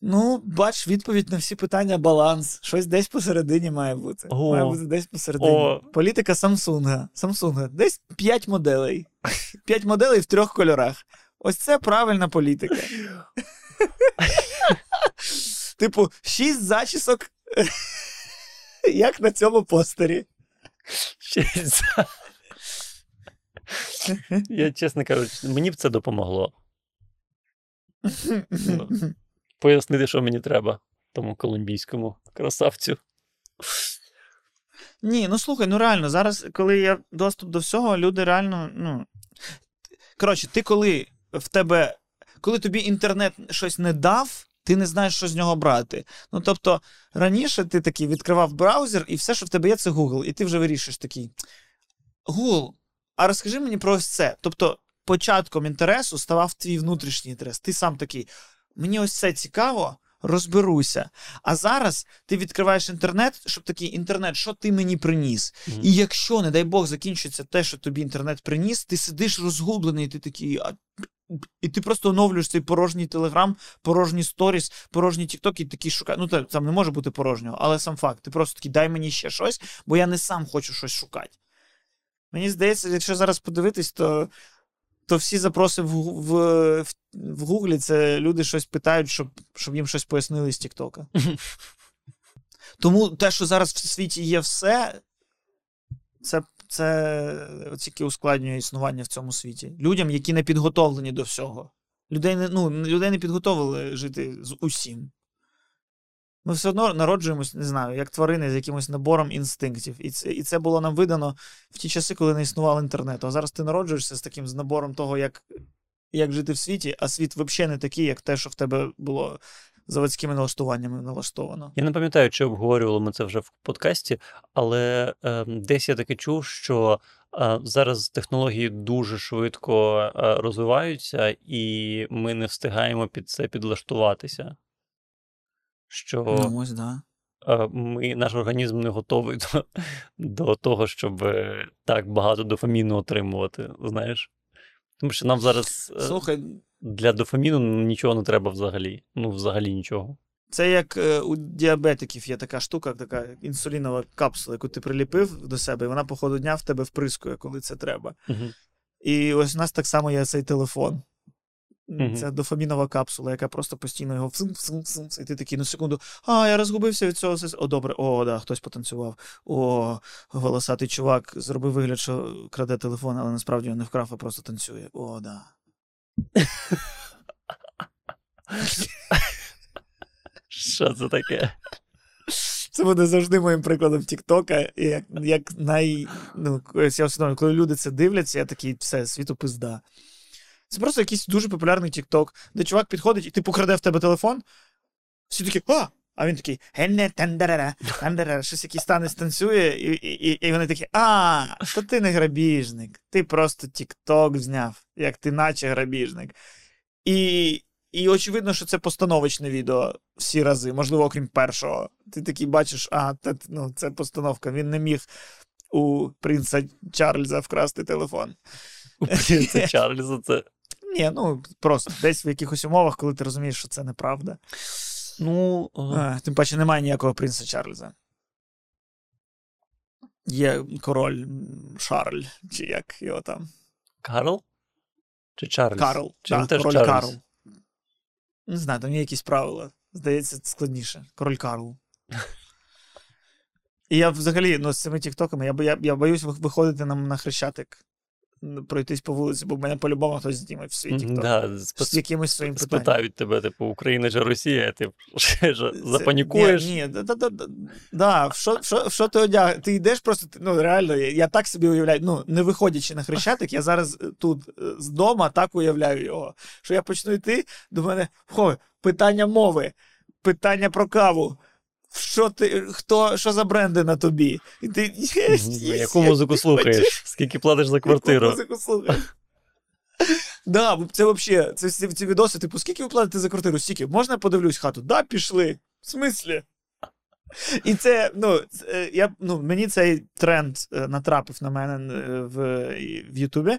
Ну, бач, відповідь на всі питання – баланс. Щось десь посередині має бути. О, має бути десь посередині. О. Політика Самсунга. Самсунга. Десь п'ять моделей. П'ять моделей в трьох кольорах. Ось це правильна політика. Типу, шість зачісок, як на цьому постері. Шість зачісок. Я, чесно кажучи, мені б це допомогло. Пояснити, що мені треба тому колумбійському красавцю. Ні, ну слухай, ну реально, зараз, коли є доступ до всього, люди реально, ну... Коротше, ти коли в тебе... Коли тобі інтернет щось не дав, ти не знаєш, що з нього брати. Ну, тобто, раніше ти такий відкривав браузер, і все, що в тебе є, це Google. І ти вже вирішуєш такий, Google, а розкажи мені про ось це. Тобто, початком інтересу ставав твій внутрішній інтерес. Ти сам такий... Мені ось це цікаво, розберуся. А зараз ти відкриваєш інтернет, щоб такий інтернет, що ти мені приніс? Mm-hmm. І якщо, не дай Бог, закінчиться те, що тобі інтернет приніс, ти сидиш розгублений, і ти такий... А... І ти просто оновлюєш цей порожній телеграм, порожній сторіс, порожній тікток, і такий шукаєш. Ну, там не може бути порожнього, але сам факт. Ти просто такий, дай мені ще щось, бо я не сам хочу щось шукати. Мені здається, якщо зараз подивитись, то... то всі запроси в, в, в, в Гуглі, це люди щось питають, щоб, щоб їм щось пояснили з Тіктока. Тому те, що зараз в світі є все, це, це тільки ускладнює існування в цьому світі. Людям, які не підготовлені до всього. Людей не, ну, людей не підготовили жити з усім. Ми все одно народжуємось, не знаю, як тварини з якимось набором інстинктів. І це, і це було нам видано в ті часи, коли не існувало інтернету. А зараз ти народжуєшся з таким з набором того, як, як жити в світі, а світ взагалі не такий, як те, що в тебе було заводськими налаштуваннями налаштовано. Я не пам'ятаю, чи обговорювали ми це вже в подкасті, але е, десь я таки чув, що е, зараз технології дуже швидко е, розвиваються, і ми не встигаємо під це підлаштуватися. Що ну, ось, да. ми, наш організм не готовий до, до того, щоб так багато дофаміну отримувати, знаєш? Тому що нам зараз Слухай, для дофаміну нічого не треба взагалі. Ну, взагалі нічого. Це як у діабетиків є така штука, така інсулінова капсула, яку ти приліпив до себе, і вона по ходу дня в тебе вприскує, коли це треба. Угу. І ось у нас так само є цей телефон. Це дофамінова капсула, яка просто постійно його фсм-фсм-фсм, і ти такий, ну, секунду, а, я розгубився від цього, о, добре, о, да, хтось потанцював, о, волосатий чувак зробив вигляд, що краде телефон, але насправді він не вкрав, а просто танцює, о, да. Що це таке? Це буде завжди моїм прикладом Тіктока, як, як най... Ну, я усвідомлюю, коли люди це дивляться, я такий, все, світу пизда. Це просто якийсь дуже популярний тік-ток, де чувак підходить і ти покраде в тебе телефон, всі такі, а! А він такий, генне, тандерера, тандерера, щось якийсь танець танцює, і, і, і вони такі, а, то ти не грабіжник, ти просто тік-ток зняв, як ти наче грабіжник. І, і очевидно, що це постановочне відео всі рази, можливо, окрім першого. Ти такий бачиш, а, та, ну, це постановка, він не міг у принца Чарльза вкрасти телефон. У принца Чарльза це... Ні, ну, просто десь в якихось умовах, коли ти розумієш, що це неправда. Ну, а, тим паче, немає ніякого принца Чарльза. Є король Шарль, чи як його там. Карл? Чи Чарльз? Карл, так, король Чарльз. Карл. Не знаю, там є якісь правила. Здається, складніше. Король Карл. І я взагалі, ну, з цими тіктоками, я, я, я боюсь виходити на, на Хрещатик, пройтись по вулиці, бо мене по-любому хтось зніме в свій тікток. Да, з якимось своїм питанням. Спитають тебе, типу, Україна же Росія, ти ж запанікуєш. Ні, ні, да, да, да, да. Що, що, що ти одяг? Ти йдеш просто, ну, реально, я, я так собі уявляю, ну, не виходячи на Хрещатик, я зараз тут з дому так уявляю його, що я почну йти, до мене, хо, питання мови, питання про каву. Що ти, хто, що за бренди на тобі? І ти, є, є, яку музику слухаєш? Скільки платиш за квартиру? Яку музику слухаєш? Да, це взагалі, це ці відоси, типу, скільки ви платите за квартиру? Стільки? Можна я подивлюсь хату? Да, пішли. В смислі? І це, ну, це, я, ну, мені цей тренд натрапив на мене в, в Ютубі,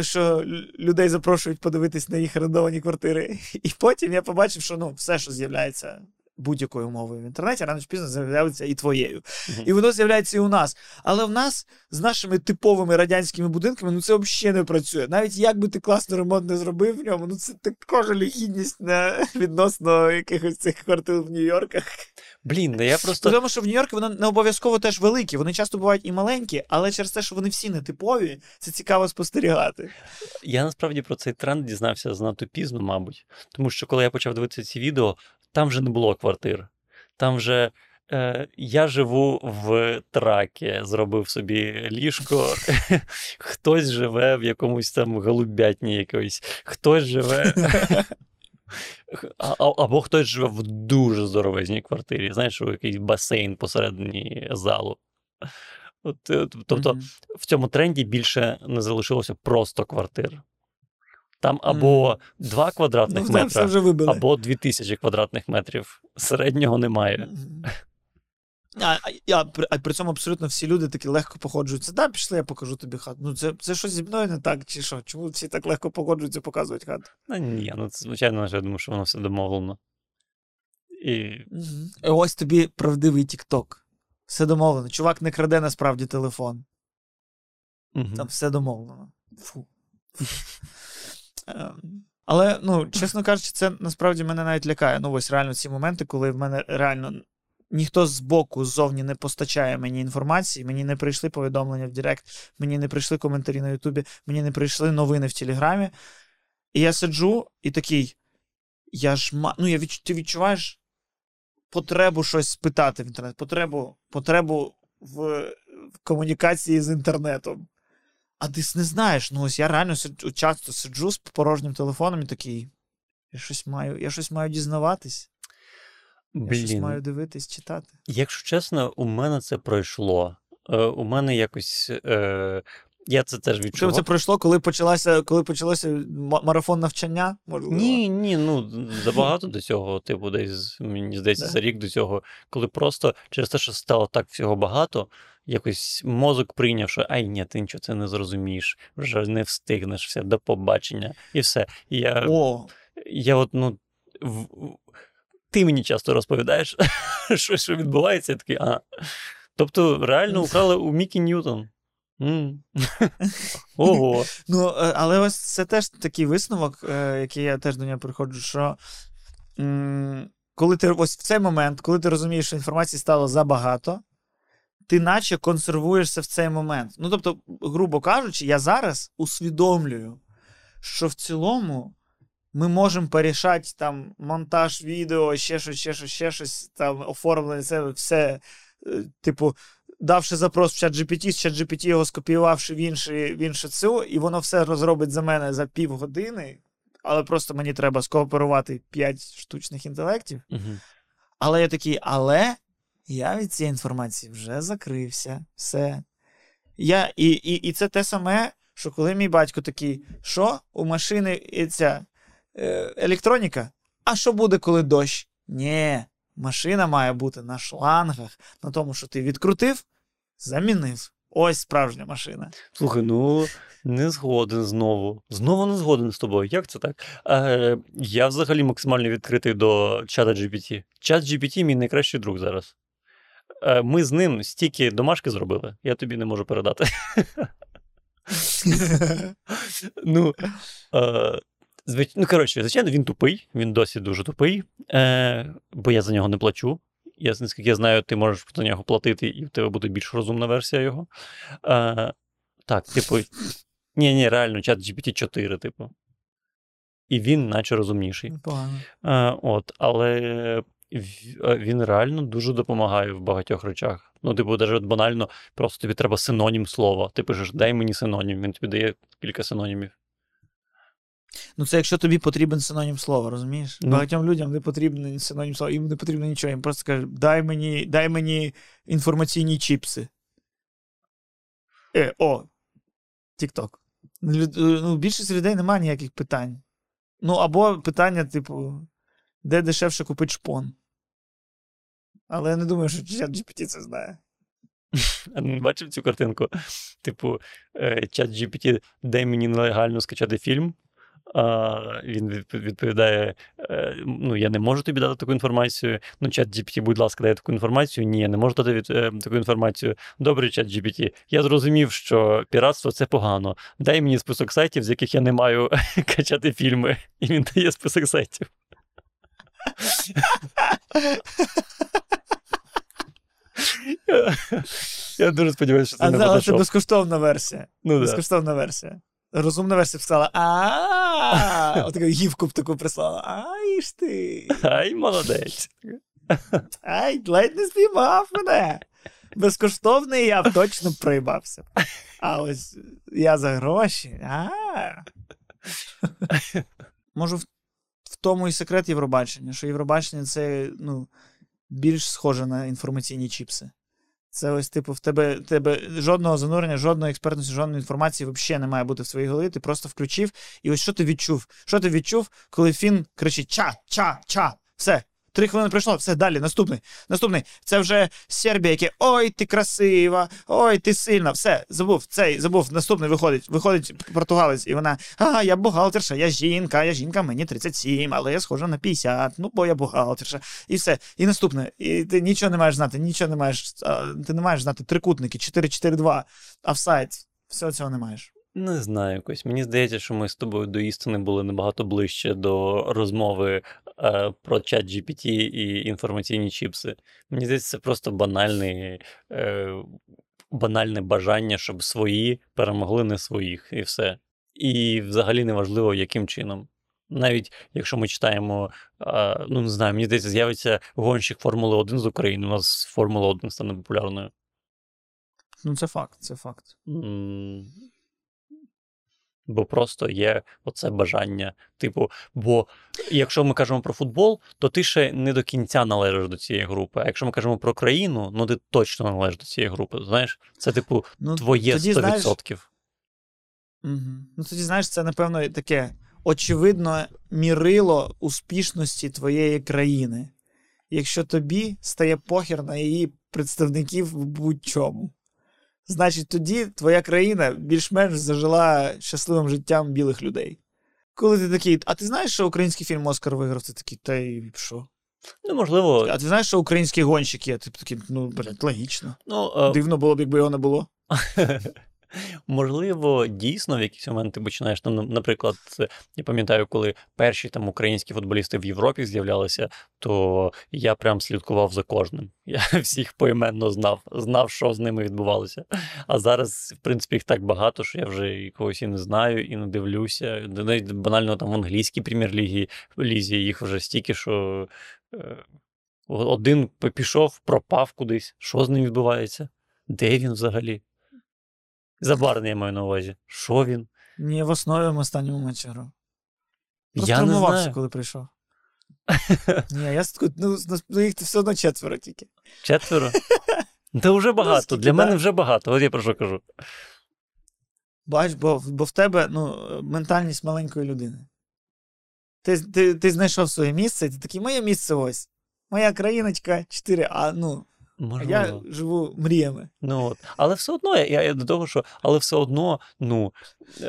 що людей запрошують подивитись на їх орендовані квартири. І потім я побачив, що, ну, все, що з'являється будь-якою мовою в інтернеті, рано чи пізно з'являється і твоєю. Mm-hmm. І воно з'являється і у нас. Але в нас з нашими типовими радянськими будинками, ну, це взагалі не працює. Навіть як би ти класно ремонт не зробив в ньому, ну, це також лігідність на... відносно якихось цих квартир в Нью-Йорках. Блін, да я просто... Тому що в Нью-Йорку вони не обов'язково теж великі. Вони часто бувають і маленькі, але через те, що вони всі не типові, це цікаво спостерігати. Я насправді про цей тренд дізнався занадто пізно, мабуть. Тому що, коли я почав дивитися ці відео, там вже не було квартир. Там вже е, я живу в тракі, зробив собі ліжко, хтось живе в якомусь там голубятні якоїсь, хтось живе... А, або хтось живе в дуже здоровезній квартирі, знаєш, у якийсь басейн посередині залу. От, тобто mm-hmm. в цьому тренді більше не залишилося просто квартир. Там або mm. два квадратних ну, метра, або дві тисячі квадратних метрів. Середнього немає. А, а, а при цьому абсолютно всі люди такі легко походжуються. Да, пішли, я покажу тобі хату. Ну, це, це щось зі мною не так, чи що? Чому всі так легко походжуються, показують хату? Ну, ні, ну, це, звичайно, я думаю, що воно все домовлено. І... Mm-hmm. Ось тобі правдивий тік-ток. Все домовлено. Чувак не краде насправді телефон. Mm-hmm. Там все домовлено. Фу. Але, ну, чесно кажучи, це насправді мене навіть лякає. Ну, ось реально ці моменти, коли в мене реально ніхто з боку, ззовні не постачає мені інформації, мені не прийшли повідомлення в Директ, мені не прийшли коментарі на Ютубі, мені не прийшли новини в Телеграмі. І я сиджу і такий, я ж ма... Ну, я відчу... ти відчуваєш потребу щось спитати в інтернеті, потребу, потребу в... в комунікації з інтернетом. А ти не знаєш, ну ось я реально сиджу, часто сиджу з порожнім телефоном і такий, я щось маю, я щось маю дізнаватись, Блін. я щось маю дивитись, читати. Якщо чесно, у мене це пройшло. Е, у мене якось, е, я це теж відчував. Це пройшло, коли почалося, коли почалося марафон навчання? Можливо? Ні, ні, ну забагато до цього, типу десь, мені здається, за рік до цього, коли просто через те, що стало так всього багато, якось мозок прийняв, що ай, ні, ти нічого це не зрозумієш, вже не встигнеш, все, до побачення, і все. І я, О. я от, ну, в, ти мені часто розповідаєш, що, що відбувається, я такий, а. Тобто, реально украли у Мікі Ньютон. Mm. Ого. Ну, але ось це теж такий висновок, який я теж до нього приходжу, що... М- коли ти ось в цей момент, коли ти розумієш, що інформації стало забагато, ти наче консервуєшся в цей момент. Ну, тобто, грубо кажучи, я зараз усвідомлюю, що в цілому ми можемо порішати там монтаж відео, ще щось, ще щось, ще щось, там оформлення, це все, типу, давши запрос в ChatGPT, з ChatGPT його скопіювавши в інше, в інше ЦУ, і воно все розробить за мене за півгодини, але просто мені треба скооперувати п'ять штучних інтелектів. Угу. Але я такий, але... Я від цієї інформації вже закрився. Все. Я, і, і, і це те саме, що коли мій батько такий, що у машини ця е, електроніка? А що буде, коли дощ? Ні, машина має бути на шлангах, на тому, що ти відкрутив, замінив. Ось справжня машина. Слухай, ну, не згоден знову. Знову не згоден з тобою. Як це так? Е, я взагалі максимально відкритий до чата джі пі ті. Чат джі пі ті мій найкращий друг зараз. Ми з ним стільки домашки зробили, я тобі не можу передати. Ну, Звич... Ну, коротше, звичайно, він тупий, він досі дуже тупий, е... бо я за нього не плачу. Я, наскільки я знаю, ти можеш за нього платити, і в тебе буде більш розумна версія його. Е... Так, типу, ні-ні, реально, чат джі пі ті чотири, типу. І він наче розумніший. Е... От, але він реально дуже допомагає в багатьох речах. Ну, типу, навіть банально, просто тобі треба синонім слова. Ти пишеш, дай мені синонім, він тобі дає кілька синонімів. Ну, це якщо тобі потрібен синонім слова, розумієш? Mm. Багатьом людям не потрібен синонім слова, їм не потрібно нічого. Їм просто кажуть, дай мені, дай мені інформаційні чіпси. Е, о, тік-ток. Ну, більшість людей немає ніяких питань. Ну, або питання, типу, де дешевше купити шпон. Але я не думаю, що ChatGPT це знає. Бачив цю картинку? Типу, ChatGPT, дай мені нелегально скачати фільм. Uh, він відповідає, uh, ну, я не можу тобі дати таку інформацію. Ну, ChatGPT, будь ласка, дає таку інформацію. Ні, я не можу дати від, uh, таку інформацію. Добре, ChatGPT, я зрозумів, що піратство – це погано. Дай мені список сайтів, з яких я не маю качати фільми. І він дає список сайтів. я, я дуже сподіваюся, що це а, не Photoshop. Це безкоштовна версія. Ну, безкоштовна да. версія. Розумна версія писала, а-а-а, отаку гівку б таку прислала, ай ж ти. Ай, молодець. Ай, ледь не спіймав мене. Безкоштовний я б точно проїбався. А ось я за гроші, а-а-а. Може, в, в тому і секрет Євробачення, що Євробачення це, ну, більш схоже на інформаційні чіпси. Це ось, типу, в тебе, тебе жодного занурення, жодної експертності, жодної інформації взагалі не має бути в своїй голові. Ти просто включив, і ось що ти відчув? Що ти відчув, коли фін кричить «Ча! Ча! Ча!» Все, три хвилини пройшло, все, далі, наступний, наступний. Це вже Сербія, яке «Ой, ти красива! Ой, ти сильна!» Все, забув, цей, забув, наступний виходить. Виходить португалець, і вона «А, я бухгалтерша, я жінка, я жінка, мені тридцять сім, але я схожа на п'ятдесят, ну, бо я бухгалтерша». І все, і наступне. І ти нічого не маєш знати, нічого не маєш, ти не маєш знати трикутники, чотири чотири два, офсайд, всього цього не маєш. Не знаю якось. Мені здається, що ми з тобою до істини були набагато ближче до розмови е, про ChatGPT і інформаційні чіпси. Мені здається, це просто банальний, е, банальне бажання, щоб свої перемогли не своїх, і все. І взагалі неважливо, яким чином. Навіть якщо ми читаємо, е, ну не знаю, мені здається, з'явиться гонщик Формули один з України, у нас Формула один стане популярною. Ну це факт, це факт. Mm. Бо просто є оце бажання. Типу, бо якщо ми кажемо про футбол, то ти ще не до кінця належиш до цієї групи. А якщо ми кажемо про країну, ну ти точно належиш до цієї групи. Знаєш, це, типу, ну, твоє тоді, сто відсотків. Знаєш... Угу. Ну, тоді, знаєш, це, напевно, таке очевидно мірило успішності твоєї країни. Якщо тобі стає похер на її представників в будь-чому. Значить, тоді твоя країна більш-менш зажила щасливим життям білих людей. Коли ти такий, а ти знаєш, що український фільм «Оскар» виграв? Ти такий, та й що? Ну, можливо. А ти знаєш, що український гонщик є? Ти такий, ну, блядь, логічно. Ну, а... Дивно було б, якби його не було. Можливо, дійсно, в якийсь момент ти починаєш, там, наприклад, я пам'ятаю, коли перші там українські футболісти в Європі з'являлися, то я прям слідкував за кожним. Я всіх поіменно знав, знав, що з ними відбувалося. А зараз, в принципі, їх так багато, що я вже когось і не знаю, і не дивлюся. Навіть банально там в англійській прем'єр-лізі їх вже стільки, що один пішов, пропав кудись. Що з ним відбувається? Де він взагалі? Забарний, я маю на увазі. Що він? Ні, в основі в останньому матчі грав. Просто я не знаю. Коли прийшов. Ні, я слідкую, ну, ну їх все одно четверо тільки. Четверо? Та вже багато, ну, для да. мене вже багато, от я про що кажу. Бач, бо, бо в тебе, ну, ментальність маленької людини. Ти, ти, ти знайшов своє місце, і ти такий, моє місце ось, моя країночка, чотири, а, ну, Можливо. А я живу мріями. Ну, от. Але все одно, я, я до того, що, але все одно, ну,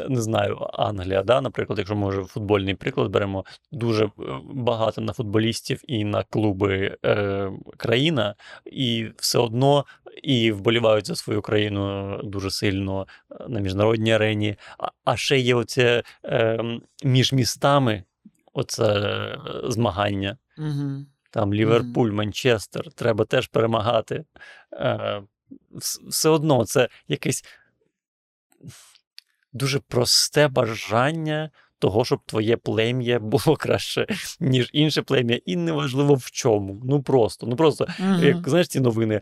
не знаю, Англія, да, наприклад, якщо ми вже футбольний приклад беремо, дуже багато на футболістів і на клуби е, країна, і все одно і вболівають за свою країну дуже сильно на міжнародній арені, а, а ще є оце е, між містами оце змагання. Угу. Там Ліверпуль, mm-hmm. Манчестер, треба теж перемагати. Все одно це якесь дуже просте бажання того, щоб твоє плем'я було краще, ніж інше плем'я. І неважливо в чому. Ну просто, ну просто, mm-hmm. як, знаєш, ці новини,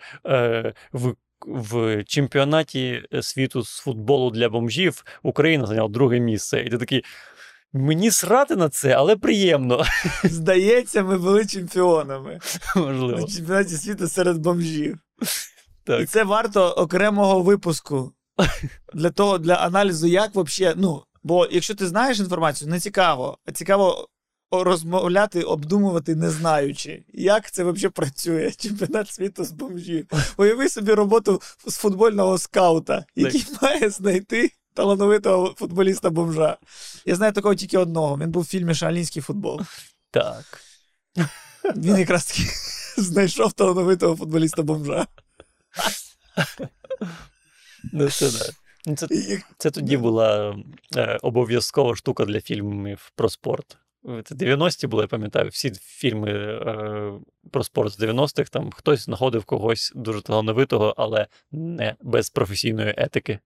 в В чемпіонаті світу з футболу для бомжів Україна зайняла друге місце. І ти такий... Мені срати на це, але приємно. Здається, ми були чемпіонами. Можливо. На чемпіонаті світу серед бомжів. Так. І це варто окремого випуску. Для того, для аналізу, як взагалі... Ну, бо якщо ти знаєш інформацію, не цікаво. А цікаво розмовляти, обдумувати, не знаючи. Як це взагалі працює, чемпіонат світу з бомжів. Уяви собі роботу з футбольного скаута, який так. має знайти... талановитого футболіста-бомжа. Я знаю такого тільки одного. Він був в фільмі «Шаолінський футбол». Так. Він якраз таки знайшов талановитого футболіста-бомжа. Ну, це так. Це, це тоді була е, обов'язкова штука для фільмів про спорт. Це дев'яності було, я пам'ятаю, всі фільми е, про спорт з дев'яностих, там хтось знаходив когось дуже талановитого, але не без професійної етики.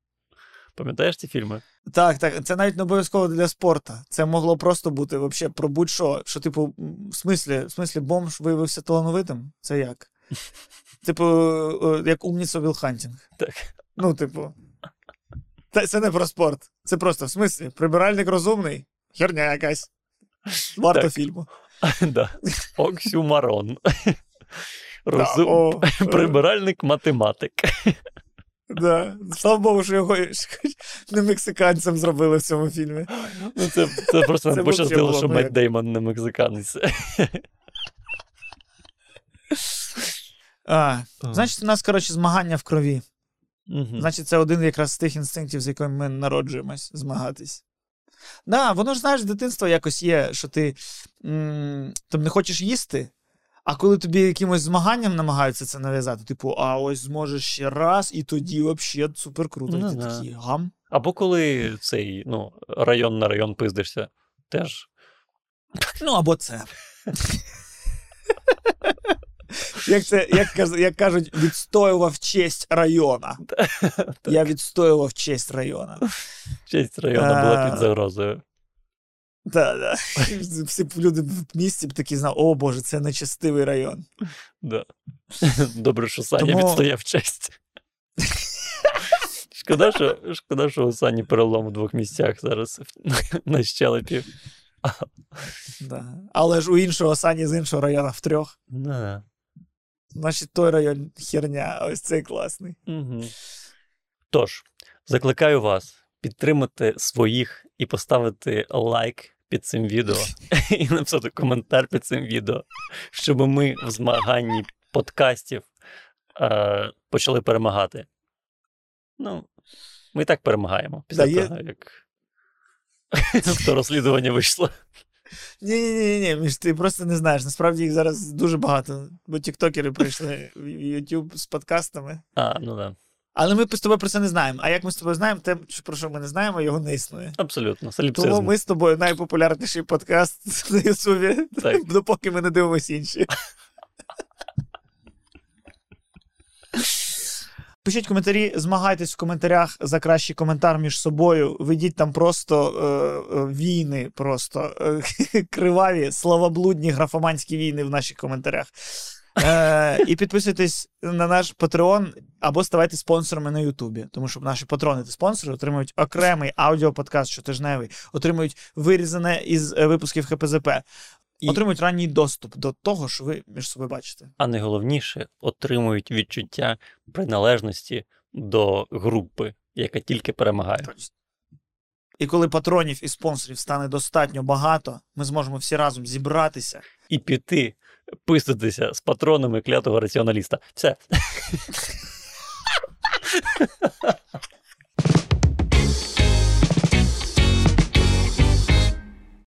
Пам'ятаєш ці фільми? Так, так. Це навіть не обов'язково для спорту. Це могло просто бути взагалі про будь-що. Що, типу, в смислі, в смислі бомж виявився талановитим? Це як? Типу, як умніця Вілхантінг. Так. Ну, типу. Та, це не про спорт. Це просто, в смислі, прибиральник розумний? Херня якась. Варто так. фільму. Да. Оксюмарон. Розум... Да, о... Прибиральник-математик. Да. Слава Богу, що його не мексиканцем зробили в цьому фільмі. Ну, це, це просто нам пощастило, що Мет Деймон не мексиканець. А, значить, у нас, коротше, змагання в крові. Угу. Значить, це один якраз з тих інстинктів, з якими ми народжуємось, змагатись. Да, воно ж, знаєш, дитинство якось є, що ти м- там не хочеш їсти, а коли тобі якимось змаганням намагаються це нав'язати, типу, а ось зможеш ще раз, і тоді взагалі супер круто. Ну, ти да. такий, гам. Або коли цей, ну, район на район пиздишся, теж. Ну, або це. Як це, як, як кажуть, відстоював честь района. Я відстоював честь района. Честь района була під загрозою. Так, да, так. Да. Всі люди в місті б такі знали, о, Боже, це нечестивий район. Да. Добре, що Саня Тому... відстояв честь. Шкода, що, шкода, що у Сані перелом у двох місцях зараз на щелепі. Да. Але ж у іншого Сані з іншого району в трьох. Да. Значить, той район херня, а ось цей класний. Угу. Тож, закликаю вас підтримати своїх і поставити лайк під цим відео і написати коментар під цим відео, щоб ми в змаганні подкастів е- почали перемагати. Ну, ми і так перемагаємо після да, того, є... як то розслідування вийшло. Ні-ні-ні, Міш, ти просто не знаєш. Насправді їх зараз дуже багато, бо тіктокери прийшли в YouTube з подкастами. А, ну так. Да. Але ми з тобою про це не знаємо. А як ми з тобою знаємо, те, про що ми не знаємо, його не існує. Абсолютно. Соліпсизм. Тому ми з тобою найпопулярніший подкаст на Ютубі, допоки ми не дивимося інші. Пишіть коментарі, змагайтесь в коментарях за кращий коментар між собою. Ведіть там просто е- війни, просто е- криваві, словоблудні, графоманські війни в наших коментарях. е, і підписуйтесь на наш Patreon або ставайте спонсорами на Ютубі, тому що наші патрони та спонсори отримують окремий аудіоподкаст щотижневий, отримують вирізане із випусків ХПЗП, і... отримують ранній доступ до того, що ви між собою бачите. А найголовніше, отримують відчуття приналежності до групи, яка тільки перемагає. І коли патронів і спонсорів стане достатньо багато, ми зможемо всі разом зібратися і піти писатися з патронами клятого раціоналіста. Все.